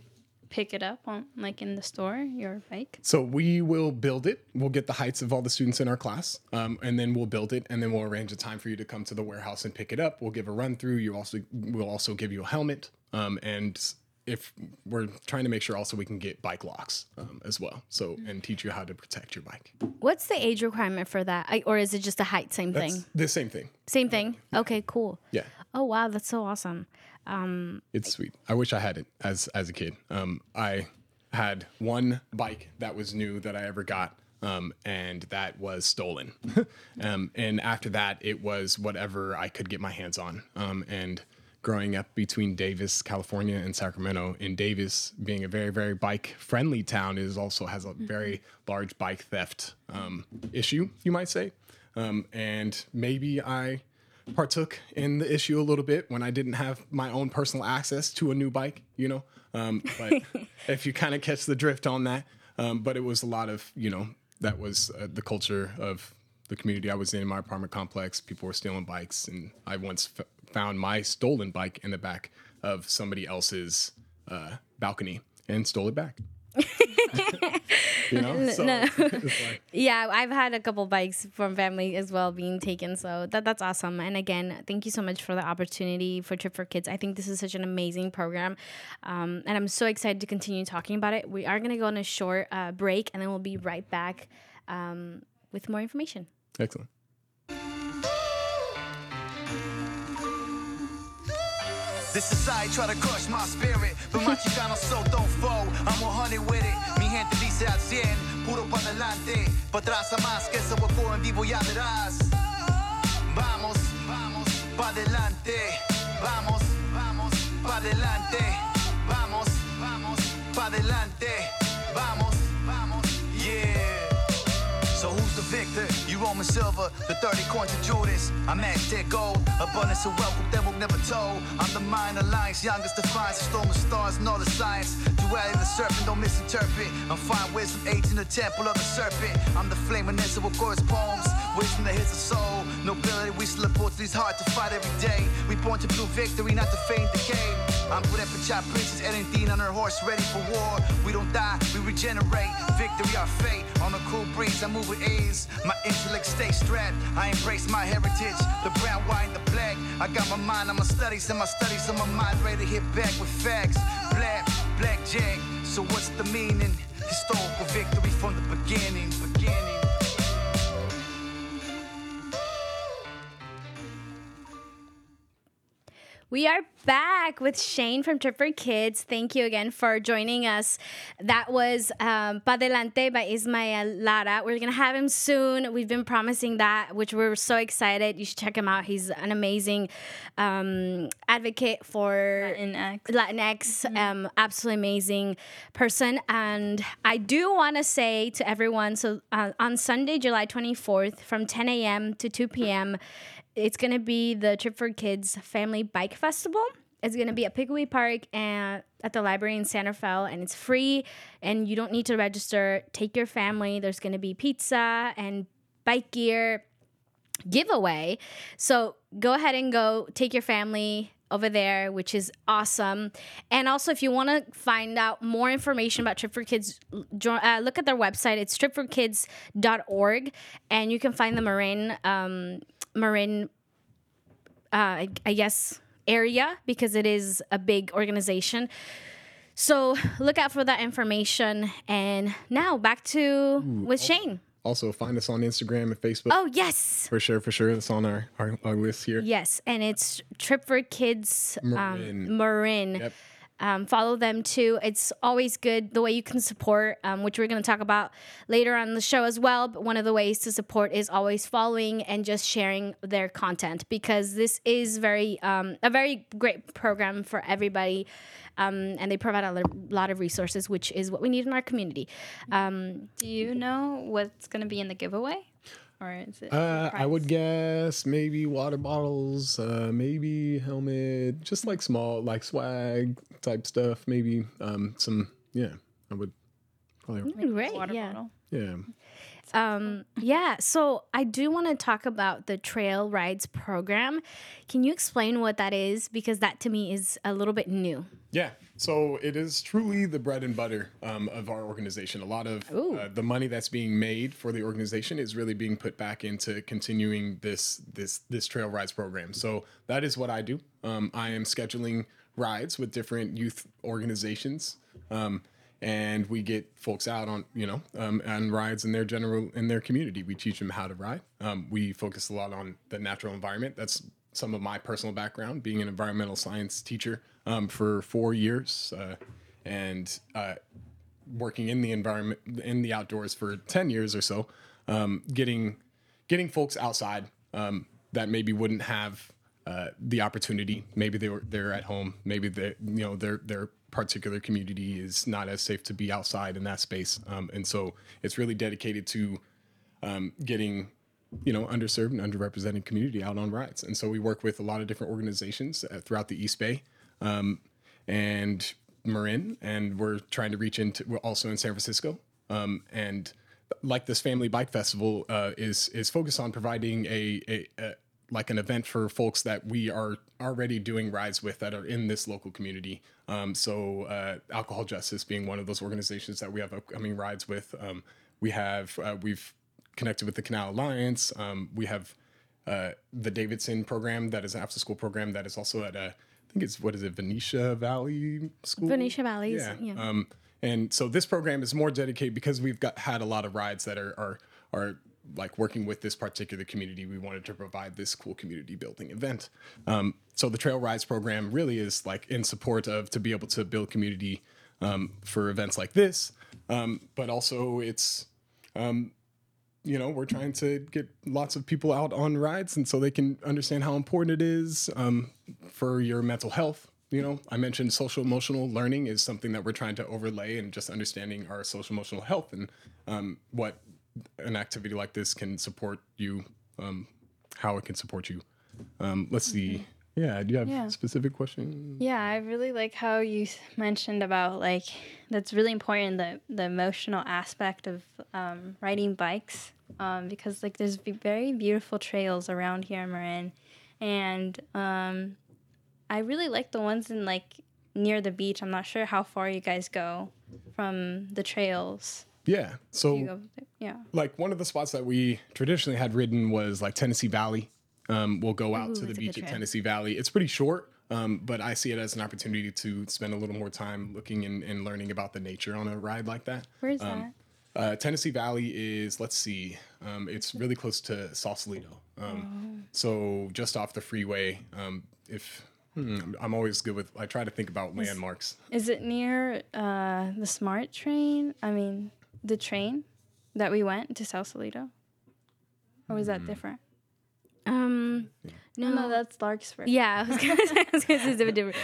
pick it up on, like, in the store, your bike? So we will build it. We'll get the heights of all the students in our class, um, and then we'll build it, and then we'll arrange a time for you to come to the warehouse and pick it up. We'll give a run through. You also, we'll also give you a helmet, um, and if we're trying to make sure also we can get bike locks um, as well, so and teach you how to protect your bike. What's the age requirement for that, I, or is it just a height? Same that's thing. The same thing. Same thing. Yeah. Okay, cool. Yeah. Oh wow, that's so awesome. Um, it's sweet. I wish I had it as as a kid. Um, I had one bike that was new that I ever got, um, and that was stolen. um, and after that, it was whatever I could get my hands on, um, and. Growing up between Davis, California, and Sacramento, in Davis, being a very, very bike-friendly town, is also has a very large bike theft um, issue, you might say. Um, and maybe I partook in the issue a little bit when I didn't have my own personal access to a new bike, you know? Um, but if you kind of catch the drift on that. Um, but it was a lot of, you know, that was uh, the culture of the community I was in, in my apartment complex. People were stealing bikes, and I once... F- found my stolen bike in the back of somebody else's uh, balcony and stole it back. You know? So, no. Like... Yeah, I've had a couple bikes from family as well being taken, so that that's awesome. And again, thank you so much for the opportunity for Trip for Kids. I think this is such an amazing program, um, and I'm so excited to continue talking about it. We are going to go on a short uh, break, and then we'll be right back um, with more information. Excellent. This society try to crush my spirit, but my Chicano soul don't fold. I'm one hundred with it. Mi gente dice al cien, puro pa' adelante, pa' atrás a más que se hueco en vivo ya verás. Vamos, vamos, pa' adelante. Vamos, vamos, pa' adelante. Vamos, vamos, pa' adelante. Vamos, vamos, yeah. So who's the victor? You Roman silver, the thirty coins of Judas. I'm Aztec gold, abundance of wealth that we'll never told. I'm the Mayan alliance, youngest defiance, storm of stars and all the science. Duality of the serpent, don't misinterpret. I'm fine wisdom, age in the temple of the serpent. I'm the flame and answer with chorus poems, wisdom that hits the soul. Nobility, we still abort to these hard to fight every day. We born to blue victory, not to feign decay. I'm good at Pachá princess, anything on her horse, ready for war. We don't die, we regenerate. Victory, our fate. On a cool breeze, I move with ease. My intellect stays strapped. I embrace my heritage, the brown, white, and the black. I got my mind on my studies, and my studies on my mind, ready to hit back with facts. Black, blackjack. So what's the meaning? Historical victory from the beginning. Beginning. We are back with Shane from Trip for Kids. Thank you again for joining us. That was um, Pa Delante by Ismael Lara. We're going to have him soon. We've been promising that, which we're so excited. You should check him out. He's an amazing um, advocate for Latinx. Latinx, mm-hmm. um, absolutely amazing person. And I do want to say to everyone, so uh, on Sunday, July twenty-fourth, from ten a.m. to two p.m., it's going to be the Trip for Kids Family Bike Festival. It's going to be at Pickleweed Park and at the library in Santa Fe, and it's free, and you don't need to register. Take your family. There's going to be pizza and bike gear giveaway. So go ahead and go take your family over there, which is awesome. And also, if you want to find out more information about Trip for Kids, uh, look at their website. It's trip for kids dot org, and you can find the Marin... Um, Marin, uh, I, I guess, area, because it is a big organization. So look out for that information. And now back to Ooh, with also, Shane. Also find us on Instagram and Facebook. Oh, yes. For sure, for sure. That's on our, our, our list here. Yes, and it's Trip for Kids Marin. Um, Marin. Yep. um, follow them too. It's always good the way you can support, um, which we're going to talk about later on the show as well. But one of the ways to support is always following and just sharing their content, because this is very um, a very great program for everybody. Um, and they provide a lot of resources, which is what we need in our community. Um, Do you know what's going to be in the giveaway? Or is it uh, I would guess maybe water bottles, uh, maybe helmet, just like small, like swag type stuff. Maybe um, some, yeah, I would probably. Mm, right, water yeah. bottle. Yeah. Um, yeah, so I do want to talk about the Trail Rides program. Can you explain what that is? Because that to me is a little bit new. Yeah, so it is truly the bread and butter um, of our organization. A lot of uh, the money that's being made for the organization is really being put back into continuing this this this Trail Rides program. So that is what I do. Um, I am scheduling rides with different youth organizations. Um And we get folks out on, you know, um, on rides in their general, in their community. We teach them how to ride. Um, we focus a lot on the natural environment. That's some of my personal background, being an environmental science teacher um, for four years uh, and uh, working in the environment, in the outdoors for ten years or so, um, getting getting folks outside um, that maybe wouldn't have uh, the opportunity. Maybe they were, they're at home. Maybe they, you know, they're they're. particular community is not as safe to be outside in that space. Um, and so it's really dedicated to um, getting, you know, underserved and underrepresented community out on rides. And so we work with a lot of different organizations uh, throughout the East Bay um, and Marin, and we're trying to reach into, we're also in San Francisco. Um, and like this Family Bike Festival uh, is is focused on providing a, a, a like an event for folks that we are already doing rides with that are in this local community. Um, so uh, Alcohol Justice being one of those organizations that we have upcoming rides with. Um, we have, uh, we've connected with the Canal Alliance. Um, we have uh, the Davidson program that is an after school program that is also at, a, I think it's, what is it, Venetia Valley School? Venetia Valley. Yeah. yeah. Um, and so this program is more dedicated because we've got had a lot of rides that are are are like working with this particular community. We wanted to provide this cool community building event. Um, so the Trail Rides program really is like in support of, to be able to build community um, for events like this. Um, but also it's, um, you know, we're trying to get lots of people out on rides and so they can understand how important it is um, for your mental health. You know, I mentioned social emotional learning is something that we're trying to overlay and just understanding our social emotional health and um, what, an activity like this can support you, um, how it can support you. Um, let's mm-hmm. see. Yeah. Do you have yeah. specific questions? Yeah. I really like how you mentioned about like, that's really important. The, the emotional aspect of, um, riding bikes, um, because like there's very beautiful trails around here in Marin. And, um, I really like the ones in like near the beach. I'm not sure how far you guys go from the trails. Yeah. So yeah. Like one of the spots that we traditionally had ridden was like Tennessee Valley. Um, we'll go out Ooh, to the beach at Tennessee Valley. It's pretty short, um, but I see it as an opportunity to spend a little more time looking and, and learning about the nature on a ride like that. Where is um, that? Uh, Tennessee Valley is, let's see, um, it's really close to Sausalito. Um, oh. So just off the freeway, um, if... Hmm. I'm always good with, I try to think about landmarks. Is, is it near uh, the SMART train? I mean, the train that we went to Sausalito? Or was mm. that different? Um, no, no, that's Larkspur. Yeah, I was going to say it's a bit different.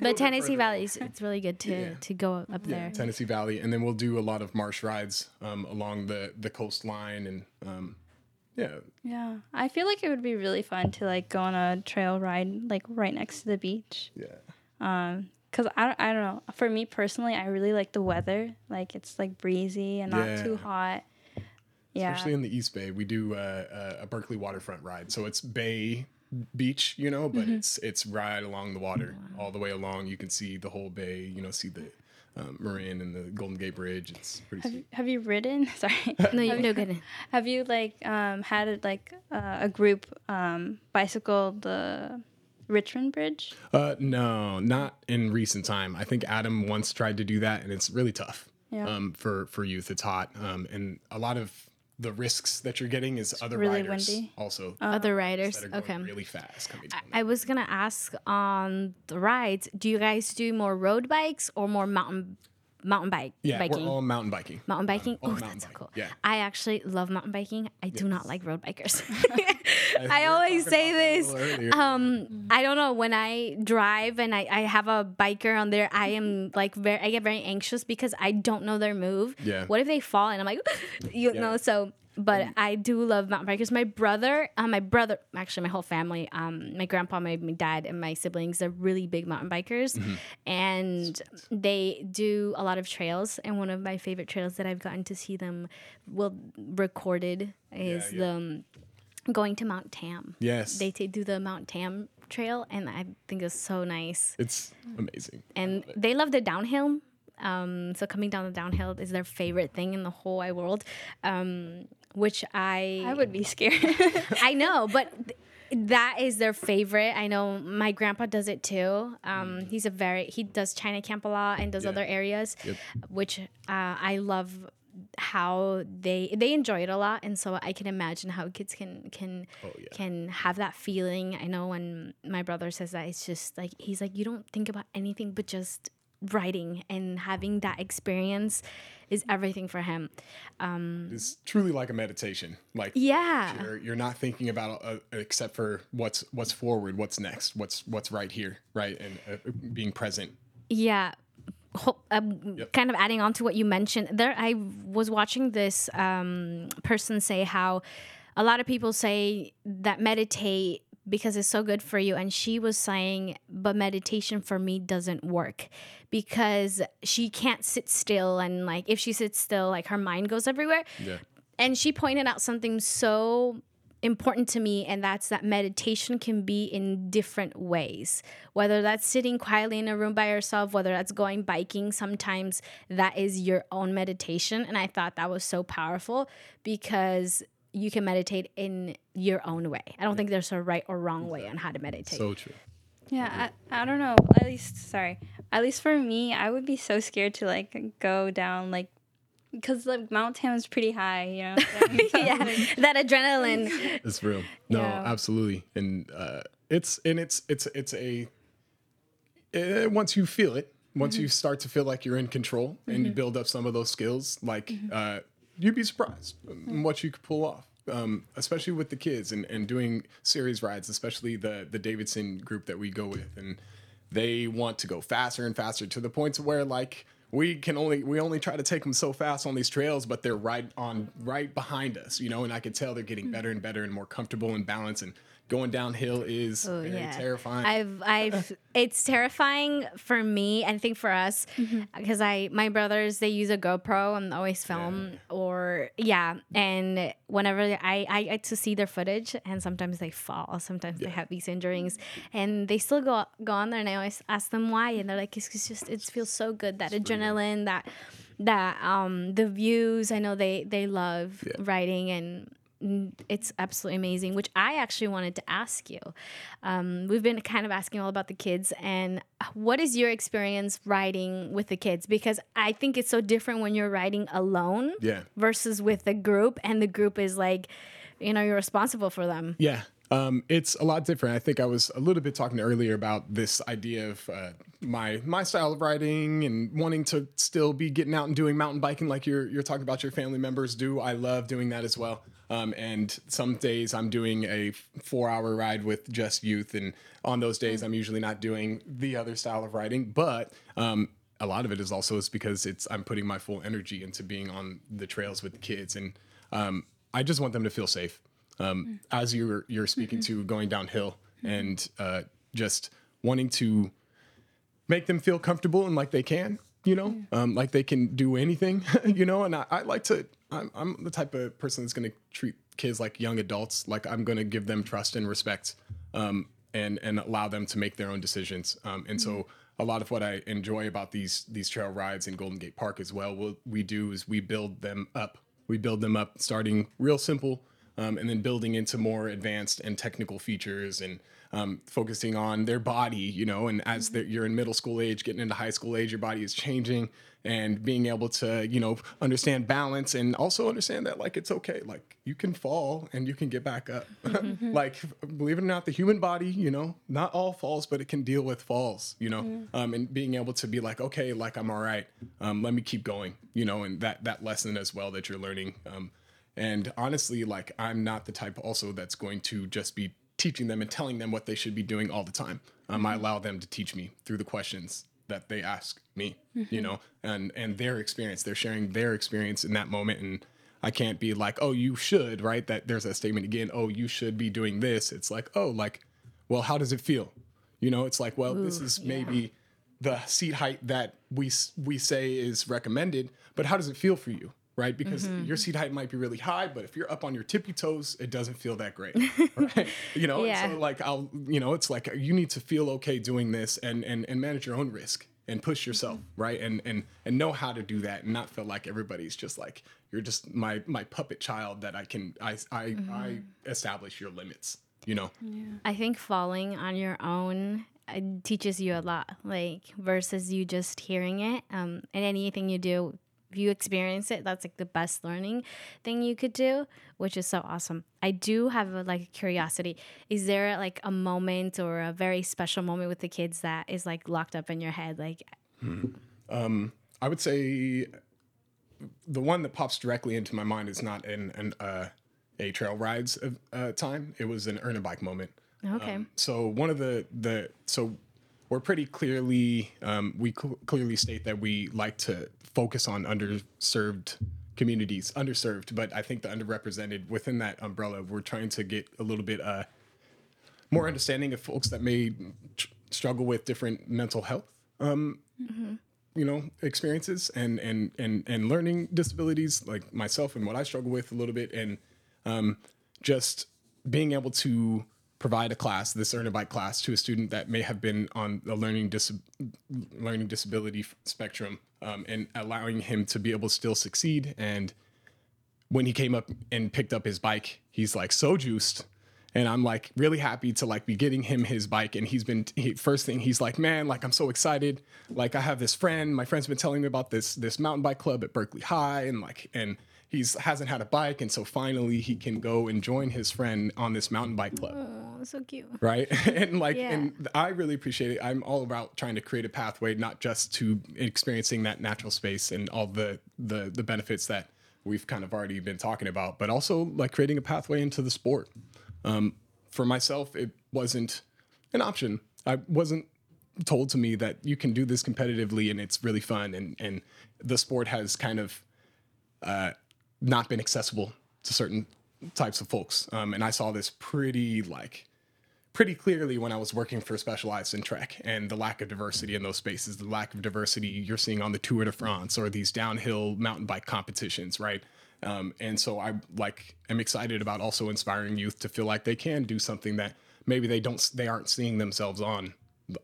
But Tennessee Valley, it's really good to, yeah. to go up yeah, there. Tennessee Valley. And then we'll do a lot of marsh rides um, along the, the coastline and... Um, Yeah. Yeah. I feel like it would be really fun to like go on a trail ride like right next to the beach. Yeah. Um, cause I don't, I don't know. For me personally, I really like the weather. Like it's like breezy and not yeah. too hot. Yeah. Especially in the East Bay, we do uh, a Berkeley waterfront ride. So it's bay beach, you know, but mm-hmm. it's it's right along the water wow. all the way along. You can see the whole bay. You know, see the. Um, Marin and the Golden Gate Bridge. It's pretty have, have you ridden? Sorry. no, you no good. Have you like um, had like uh, a group um, bicycle the Richmond Bridge? Uh, no, not in recent time. I think Adam once tried to do that, and it's really tough. Yeah. Um, for for youth, it's hot. Um, and a lot of the risks that you're getting is it's other really riders windy. Also. Uh, other riders. Okay. Really fast. Coming down I, I was going to ask on the rides, do you guys do more road bikes or more mountain mountain bike? Yeah, biking? We're all mountain biking. Mountain biking? Um, oh, mountain that's biking. Cool. Yeah. I actually love mountain biking. I yes. do not like road bikers. I, I always say this. Um, I don't know. When I drive and I, I have a biker on there, I am like very, I get very anxious because I don't know their move. Yeah. What if they fall? And I'm like, you yeah. know, so, but um, I do love mountain bikers. My brother, uh, my brother, actually my whole family, um, my grandpa, my, my dad, and my siblings, they're really big mountain bikers. Mm-hmm. And they do a lot of trails. And one of my favorite trails that I've gotten to see them, well, recorded is yeah, yeah. the... Um, going to Mount Tam. Yes. They t- do the Mount Tam trail, and I think it's so nice. It's amazing. And love it. They love the downhill. Um, so coming down the downhill is their favorite thing in the whole wide world, um, which I... I would be scared. I know, but... Th- That is their favorite. I know my grandpa does it too. Um, he's a very he does China Camp a lot and does yeah. other areas, yep. which uh, I love how they they enjoy it a lot. And so I can imagine how kids can can oh, yeah. can have that feeling. I know when my brother says that, it's just like he's like you don't think about anything but just riding, and having that experience is everything for him. Um, it's truly like a meditation. Like yeah, you're, you're not thinking about uh, except for what's what's forward, what's next, what's what's right here, right, and uh, being present. Yeah, Ho- um, yep. kind of adding on to what you mentioned there. I was watching this um, person say how a lot of people say that meditate because it's so good for you. And she was saying, but meditation for me doesn't work because she can't sit still. And like, if she sits still, like her mind goes everywhere. Yeah. And she pointed out something so important to me. And that's that meditation can be in different ways, whether that's sitting quietly in a room by yourself, whether that's going biking. Sometimes that is your own meditation. And I thought that was so powerful because you can meditate in your own way. I don't think there's a right or wrong way on how to meditate. So true. Yeah, I, I don't know. At least, sorry. At least for me, I would be so scared to, like, go down, like, because, like, Mount Tam is pretty high, you know? yeah, like, that adrenaline. It's real. No, yeah. absolutely. And uh, it's, and it's, it's, it's a, it, once you feel it, once mm-hmm. you start to feel like you're in control mm-hmm. and you build up some of those skills, like, mm-hmm. uh, you'd be surprised what you could pull off, um, especially with the kids and, and doing series rides, especially the the Davidson group that we go with. And they want to go faster and faster to the point where, like, we can only we only try to take them so fast on these trails, but they're right on right behind us, you know, and I can tell they're getting better and better and more comfortable and balanced. And going downhill is oh, very yeah. terrifying. I've, I've, it's terrifying for me, and I think for us, because mm-hmm. I, my brothers, they use a GoPro and always film, yeah. or yeah, and whenever I, I get to see their footage, and sometimes they fall, sometimes yeah. they have these injuries, and they still go go on there, and I always ask them why, and they're like, it's, it's just, it feels so good, that it's adrenaline, that that um, the views. I know they they love yeah. riding and. It's absolutely amazing, which I actually wanted to ask you. Um, we've been kind of asking all about the kids, and what is your experience riding with the kids? Because I think it's so different when you're riding alone yeah. versus with a group, and the group is like, you know, you're responsible for them. Yeah, um, it's a lot different. I think I was a little bit talking earlier about this idea of uh, my my style of riding and wanting to still be getting out and doing mountain biking like you're, you're talking about your family members do. I love doing that as well. Um, and some days I'm doing a four-hour ride with just youth, and on those days I'm usually not doing the other style of riding. But um, a lot of it is also is because it's I'm putting my full energy into being on the trails with the kids, and um, I just want them to feel safe. Um, as you're you're speaking to going downhill and uh, just wanting to make them feel comfortable and like they can, you know, um, like they can do anything, you know, and I, I like to. I'm, I'm the type of person that's going to treat kids like young adults. Like I'm going to give them trust and respect, um, and, and allow them to make their own decisions. Um, and mm-hmm. so a lot of what I enjoy about these, these trail rides in Golden Gate Park as well, what we do is we build them up. We build them up starting real simple, um, and then building into more advanced and technical features and um, focusing on their body, you know, and as mm-hmm. you're in middle school age, getting into high school age, your body is changing and being able to, you know, understand balance and also understand that, like, it's okay. Like, you can fall and you can get back up. Mm-hmm. Like, believe it or not, the human body, you know, not all falls, but it can deal with falls, you know, mm-hmm. um, and being able to be like, okay, like, I'm all right. Um, let me keep going, you know, and that, that lesson as well that you're learning. Um, and honestly, like, I'm not the type also that's going to just be teaching them and telling them what they should be doing all the time. Um, I allow them to teach me through the questions that they ask me, mm-hmm. you know, and, and their experience, they're sharing their experience in that moment. And I can't be like, oh, you should, right? That there's that statement again. Oh, you should be doing this. It's like, oh, like, well, how does it feel? You know, it's like, well, Ooh, this is maybe yeah. the seat height that we, we say is recommended, but how does it feel for you? Right? Because mm-hmm. your seat height might be really high, but if you're up on your tippy toes, it doesn't feel that great. Right? You know, yeah. and so like I'll, you know, it's like, you need to feel okay doing this and, and, and manage your own risk and push yourself. Mm-hmm. Right. And, and, and know how to do that and not feel like everybody's just like, you're just my, my puppet child that I can, I, I, mm-hmm. I establish your limits, you know? Yeah. I think falling on your own teaches you a lot, like versus you just hearing it. Um, and anything you do, if you experience it, that's like the best learning thing you could do, which is so awesome. I do have a, like a curiosity. Is there like a moment or a very special moment with the kids that is like locked up in your head? Like, hmm. um, I would say the one that pops directly into my mind is not in an, uh, a trail rides uh, time. It was an Earn-A-Bike moment. Okay. Um, so one of the, the, so we're pretty clearly, um, we cl- clearly state that we like to focus on underserved communities, underserved, but I think the underrepresented within that umbrella, we're trying to get a little bit uh, more understanding of folks that may tr- struggle with different mental health, um, mm-hmm. you know, experiences and, and, and, and learning disabilities like myself and what I struggle with a little bit. And um, just being able to provide a class, this Earn-A-Bike class, to a student that may have been on the learning dis- learning disability spectrum, um, and allowing him to be able to still succeed. And when he came up and picked up his bike, he's like so juiced. And I'm like really happy to like be getting him his bike. And he's been, he, first thing he's like, man, like I'm so excited. Like I have this friend, my friend's been telling me about this, this mountain bike club at Berkeley High, and like, and he's hasn't had a bike, and so finally he can go and join his friend on this mountain bike club. Oh, so cute. Right? And like, yeah. and I really appreciate it. I'm all about trying to create a pathway, not just to experiencing that natural space and all the, the, the benefits that we've kind of already been talking about, but also like creating a pathway into the sport. Um, for myself, it wasn't an option. I wasn't told to me that you can do this competitively and it's really fun. And, and the sport has kind of, uh, not been accessible to certain types of folks. Um, and I saw this pretty like pretty clearly when I was working for Specialized and Trek, and the lack of diversity in those spaces, the lack of diversity you're seeing on the Tour de France or these downhill mountain bike competitions, right? Um, and so I like am excited about also inspiring youth to feel like they can do something that maybe they don't, they aren't seeing themselves on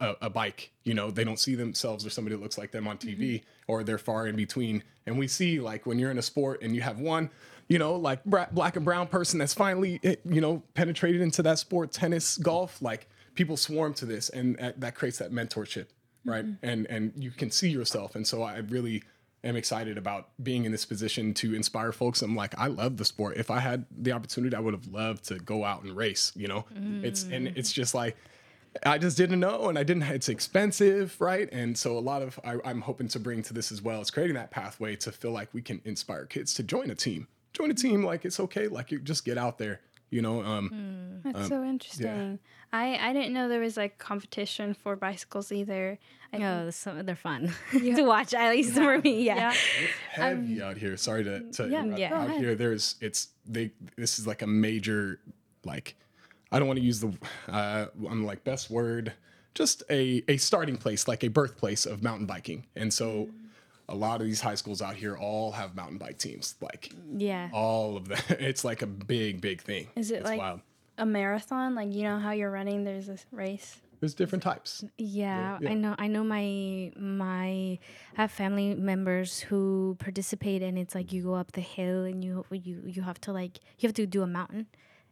a, a bike, you know, they don't see themselves or somebody that looks like them on T V, mm-hmm. or they're far in between. And we see like when you're in a sport and you have one, you know, like bra- black and brown person that's finally, you know, penetrated into that sport, tennis, golf, like people swarm to this, and uh, that creates that mentorship. Right. Mm-hmm. And, and you can see yourself. And so I really am excited about being in this position to inspire folks. I'm like, I love the sport. If I had the opportunity, I would have loved to go out and race, you know, mm. it's, and it's just like, I just didn't know, and I didn't, it's expensive, right? And so a lot of, I, I'm hoping to bring to this as well is creating that pathway to feel like we can inspire kids to join a team. Join a team, like it's okay, like you just get out there, you know. Um, That's um, so interesting. Yeah. I, I didn't know there was like competition for bicycles either. I no, some, they're fun yeah. to watch, at least yeah. for me, yeah. yeah. It's heavy um, out here. Sorry to, to yeah, interrupt. Yeah. Out here, there's, it's, they, this is like a major, like, I don't want to use the, uh, I'm like best word, just a, a starting place, like a birthplace of mountain biking. And so a lot of these high schools out here all have mountain bike teams, like yeah, all of that. It's like a big, big thing. Is it it's like wild. A marathon? Like, you know how you're running, there's this race. There's different types. Yeah, yeah, I know. I know my my I have family members who participate, and it's like you go up the hill, and you you you have to like you have to do a mountain,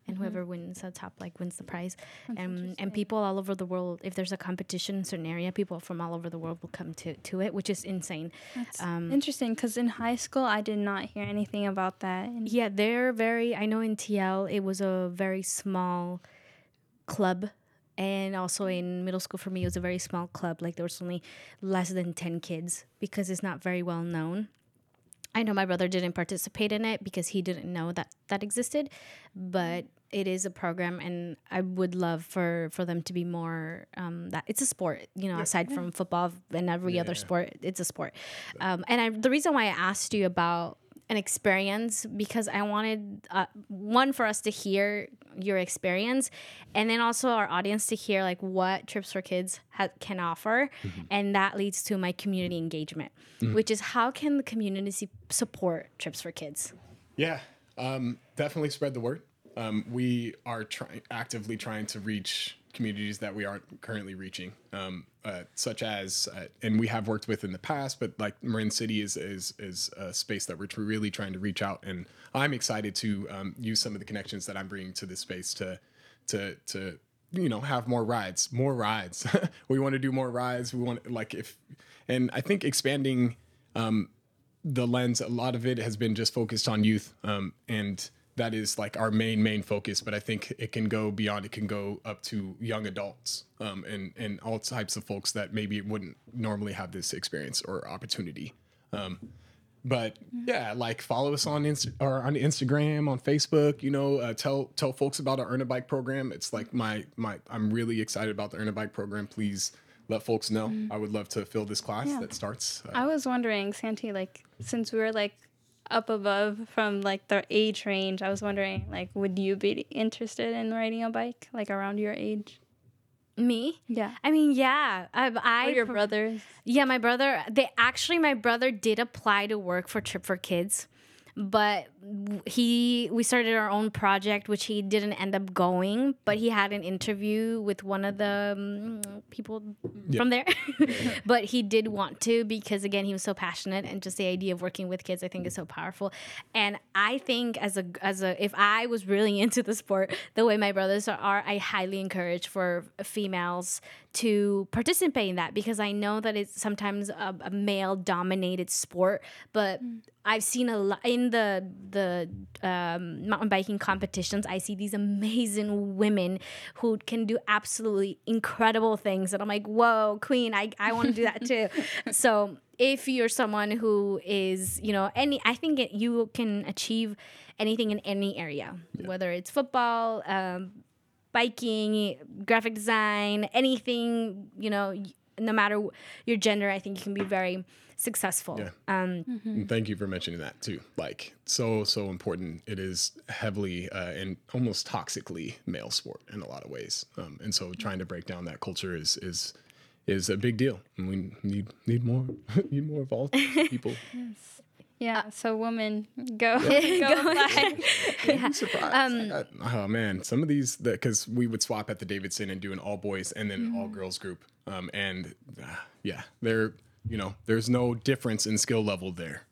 and mm-hmm. whoever wins the top like wins the prize. That's um, and people all over the world. If there's a competition in a certain area, people from all over the world will come to, to it, which is insane. That's um, interesting, because in high school I did not hear anything about that. And yeah, they're very. I know in T L it was a very small club. And also in middle school for me, it was a very small club. Like there was only less than ten kids because it's not very well known. I know my brother didn't participate in it because he didn't know that that existed. But it is a program, and I would love for, for them to be more um, that. It's a sport, you know, yeah. aside yeah. from football and every yeah. other sport, it's a sport. Um, and I, the reason why I asked you about an experience, because I wanted uh, one for us to hear your experience, and then also our audience to hear like what Trips for Kids ha- can offer, mm-hmm. and that leads to my community engagement, mm-hmm. which is how can the community support Trips for Kids? Yeah, um, definitely spread the word. Um, we are try- actively trying to reach communities that we aren't currently reaching, um, uh, such as, uh, and we have worked with in the past, but like Marin City is is is a space that we're really trying to reach out, and I'm excited to um, use some of the connections that I'm bringing to this space to to to you know have more rides, more rides. We want to do more rides. We want like if, and I think expanding um, the lens. A lot of it has been just focused on youth, um, and. That is like our main, main focus, but I think it can go beyond. It can go up to young adults um, and, and all types of folks that maybe wouldn't normally have this experience or opportunity. Um, but yeah, like follow us on Insta- or on Instagram, on Facebook, you know, uh, tell tell folks about our Earn-A-Bike program. It's like my, my I'm really excited about the Earn-A-Bike program. Please let folks know. Mm-hmm. I would love to fill this class yeah. that starts. Uh, I was wondering, Santi, like since we were like, up above from like the age range, I was wondering like would you be interested in riding a bike like around your age? Me? Yeah. I mean, yeah. I, I or your brothers? Yeah, my brother. They actually, my brother did apply to work for Trip for Kids, but he we started our own project, which he didn't end up going, but he had an interview with one of the um, people yeah. from there. But he did want to because, again, he was so passionate, and just the idea of working with kids, I think, is so powerful. And I think as a as a if I was really into the sport the way my brothers are, I highly encourage for females to participate in that, because I know that it's sometimes a, a male-dominated sport, but mm. I've seen a lot in the the um, mountain biking competitions. I see these amazing women who can do absolutely incredible things, and I'm like, whoa, queen! I, I want to do that too. So if you're someone who is, you know, any, I think it, you can achieve anything in any area, yeah. whether it's football, um, biking, graphic design, anything, you know. No matter your gender, I think you can be very successful. Yeah. Um, mm-hmm. And thank you for mentioning that too. Like so, so important. It is heavily uh, and almost toxically male sport in a lot of ways. Um, and so trying to break down that culture is, is, is a big deal. And we need, need more, need more involved people. Yes. Yeah, uh, so women, go, yeah. go, go apply. Yeah. um, got, oh, man, some of these, because the, we would swap at the Davidson and do an all-boys and then mm-hmm. all-girls group. Um, and, uh, yeah, there, you know, there's no difference in skill level there.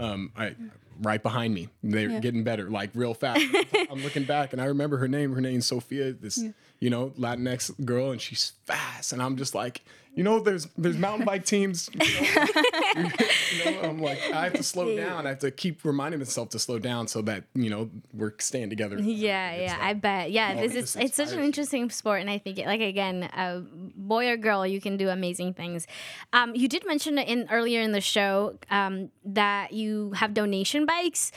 um, I right behind me, they're yeah. getting better, like real fast. I'm looking back, and I remember her name. Her name's Sophia, this, yeah. you know, Latinx girl, and she's fast. And I'm just like... You know, there's there's mountain bike teams. You know, you know, I'm like, I have to slow down. I have to keep reminding myself to slow down so that, you know, we're staying together. Yeah, yeah, like, I bet. Yeah, this is, it's such an interesting sport. And I think, it, like, again, uh, boy or girl, you can do amazing things. Um, you did mention in earlier in the show um, that you have donation bikes.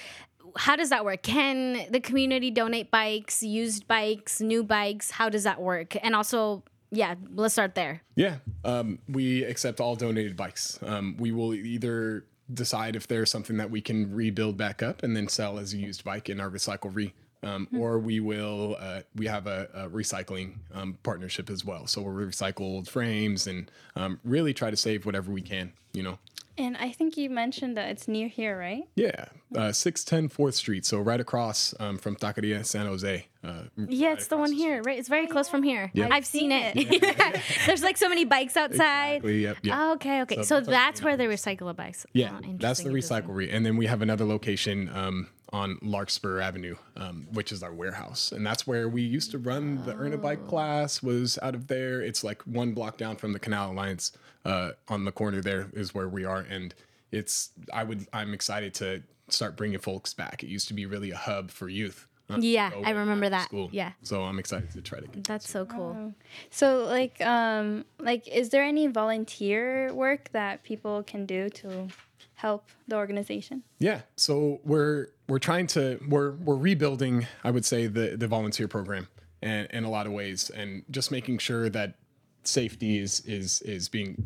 How does that work? Can the community donate bikes, used bikes, new bikes? How does that work? And also... Yeah, let's start there. Yeah, um, we accept all donated bikes. Um, we will either decide if there's something that we can rebuild back up and then sell as a used bike in our Recyclery, um, mm-hmm. or we will. Uh, we have a, a recycling um, partnership as well, so we'll recycle old frames and um, really try to save whatever we can. You know. And I think you mentioned that it's near here, right? Yeah, uh, six ten fourth street, so right across um, from Taqueria, San Jose. Uh, yeah, right it's the one the here, right? It's very close from here. Yep. I've, I've seen, seen it. it. Yeah. Yeah. There's like so many bikes outside. Exactly, yep, yep. Oh, okay, okay. So, so that's, that's where they recycle the bikes. Yeah, oh, that's the Recyclery. And then we have another location um, on Larkspur Avenue, um, which is our warehouse. And that's where we used to run the oh. Earn-A-Bike class was out of there. It's like one block down from the Canal Alliance. Uh, on the corner there is where we are, and it's I would I'm excited to start bringing folks back. It used to be really a hub for youth. Uh, yeah, I remember that. School. Yeah, so I'm excited to try to. Get That's so cool. Wow. So like um like is there any volunteer work that people can do to help the organization? Yeah, so we're we're trying to we're we're rebuilding I would say the the volunteer program and in a lot of ways, and just making sure that safety is is is being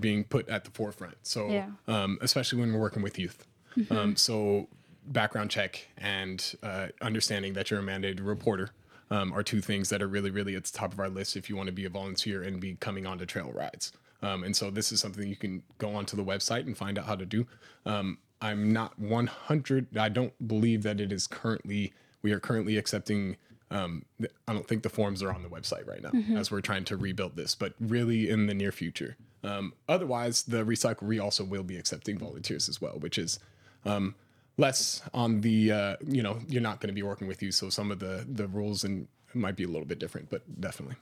being put at the forefront. So yeah. um, especially when we're working with youth. Mm-hmm. Um, so background check and uh, understanding that you're a mandated reporter um, are two things that are really, really at the top of our list if you want to be a volunteer and be coming onto trail rides. Um, and so this is something you can go onto the website and find out how to do. Um, I'm not one hundred. I don't believe that it is currently. We are currently accepting. Um, I don't think the forms are on the website right now mm-hmm. as we're trying to rebuild this, but really in the near future. Um, otherwise, the Recyclery also will be accepting volunteers as well, which is um, less on the, uh, you know, you're not going to be working with you. So some of the, the rules and might be a little bit different, but definitely.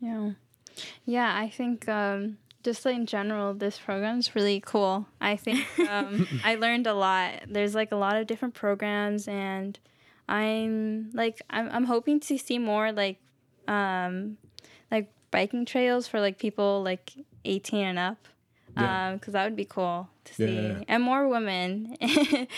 Yeah. Yeah, I think um, just in general, this program is really cool. I think um, I learned a lot. There's like a lot of different programs and I'm like I'm I'm hoping to see more like um like biking trails for like people like eighteen and up. Yeah. Um cuz that would be cool to see. Yeah. And more women.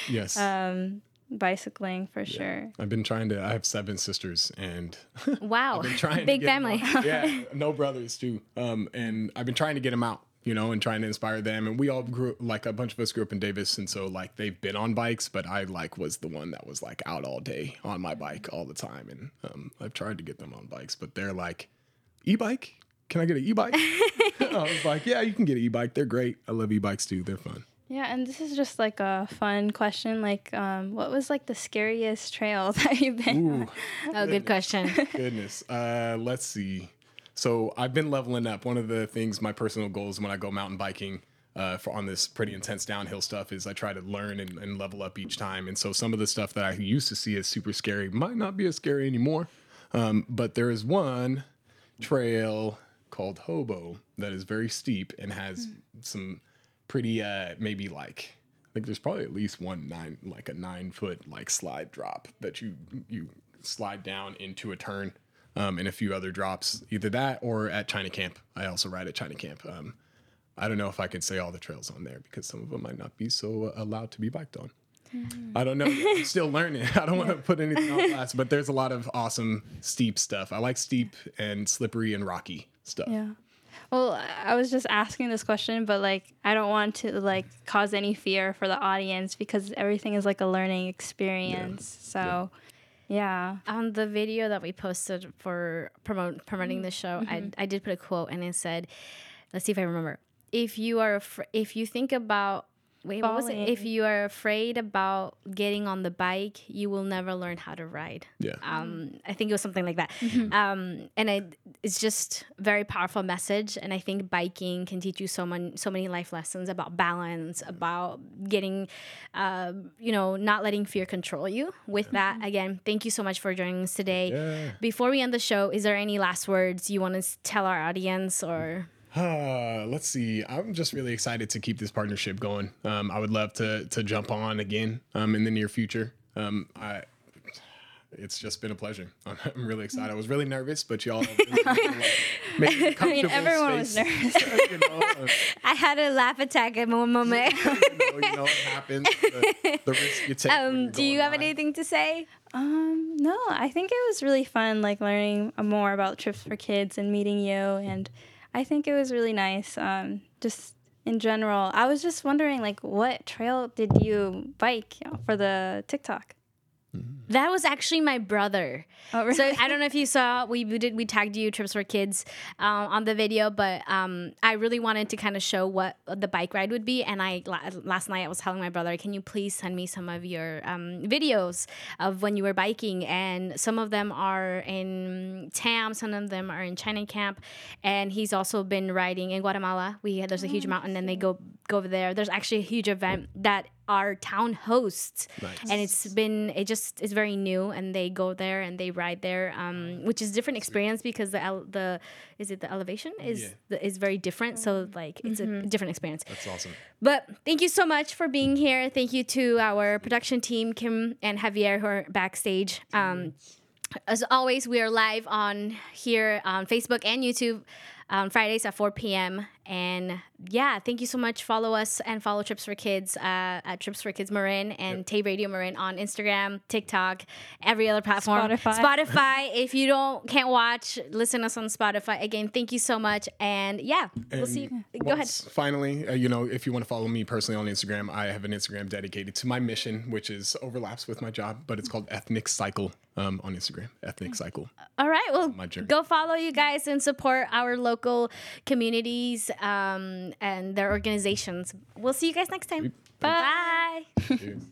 Yes. Um bicycling for yeah. sure. I've been trying to I have seven sisters and wow. I've been trying big to get family. Yeah, no brothers too. Um and I've been trying to get them out. You know, and trying to inspire them. And we all grew, like a bunch of us grew up in Davis. And so like they've been on bikes, but I like was the one that was like out all day on my bike all the time. And um, I've tried to get them on bikes, but they're like, e-bike? Can I get an e-bike? I was like, yeah, you can get an e-bike. They're great. I love e-bikes too. They're fun. Yeah. And this is just like a fun question. Like um, what was like the scariest trail that you've been Ooh, on? Oh, goodness. Good question. Goodness. Uh, let's see. So I've been leveling up. One of the things, my personal goals when I go mountain biking uh, for on this pretty intense downhill stuff is I try to learn and, and level up each time. And so some of the stuff that I used to see as super scary might not be as scary anymore. Um, but there is one trail called Hobo that is very steep and has mm. some pretty uh, maybe like I think there's probably at least one nine like a nine foot like slide drop that you you slide down into a turn. Um, and a few other drops, either that or at China Camp. I also ride at China Camp. Um, I don't know if I could say all the trails on there because some of them might not be so uh, allowed to be biked on. Mm. I don't know. I'm still learning. I don't want to put anything on blast, but there's a lot of awesome steep stuff. I like steep and slippery and rocky stuff. Yeah. Well, I was just asking this question, but like I don't want to like cause any fear for the audience because everything is like a learning experience. Yeah. So. Yeah. Yeah. On the video that we posted for promote, promoting the show, mm-hmm. I, I did put a quote and it said, let's see if I remember. If you are, afra- if you think about, wait, Falling. what was it? If you are afraid about getting on the bike, you will never learn how to ride. Yeah. Um, I think it was something like that. Mm-hmm. Um, and I, it's just very powerful message. And I think biking can teach you so many, so many life lessons about balance, about getting, uh, you know, not letting fear control you. With that, again, thank you so much for joining us today. Yeah. Before we end the show, is there any last words you want to tell our audience or... Uh, let's see. I'm just really excited to keep this partnership going. Um, I would love to to jump on again um, in the near future. Um, I, it's just been a pleasure. I'm really excited. I was really nervous, but y'all really, like, made a comfortable I mean, everyone space. Was nervous. You know, uh, I had a laugh attack at one moment. you, know, you know, it happens. The, the risk you take. Um, do you have on. anything to say? Um, no, I think it was really fun, like learning more about Trips for Kids and meeting you and. I think it was really nice, um, just in general. I was just wondering, like, what trail did you bike for the TikTok? That was actually my brother. Oh, really? So I don't know if you saw, we did we tagged you, Trips for Kids, uh, on the video, but um, I really wanted to kind of show what the bike ride would be. And I last night I was telling my brother, can you please send me some of your um, videos of when you were biking? And some of them are in Tam, some of them are in China Camp, and he's also been riding in Guatemala. We had, there's a huge mountain, and they go go over there. There's actually a huge event that our town hosts. Nice. And it's been it just is very new, and they go there and they ride there, um which is a different experience because the el- the is it the elevation is yeah. the, is very different, so like it's mm-hmm. a different experience. That's awesome. But thank you so much for being here. Thank you to our production team, Kim and Javier, who are backstage. Um as always, we are live on here on Facebook and YouTube Um, Fridays at four p.m. And yeah, thank you so much. Follow us and follow Trips for Kids uh, at Trips for Kids Marin and yep. Tay Radio Marin on Instagram, TikTok, every other platform. Spotify. Spotify. If you don't can't watch, listen to us on Spotify. Again, thank you so much. And yeah, and we'll see you. Go ahead. Finally, uh, you know, if you want to follow me personally on Instagram, I have an Instagram dedicated to my mission, which is overlaps with my job, but it's called Ethnic Cycle um, on Instagram. Ethnic Cycle. All right. Well, go follow you guys and support our local communities um, and their organizations. We'll see you guys next time. Bye. Bye.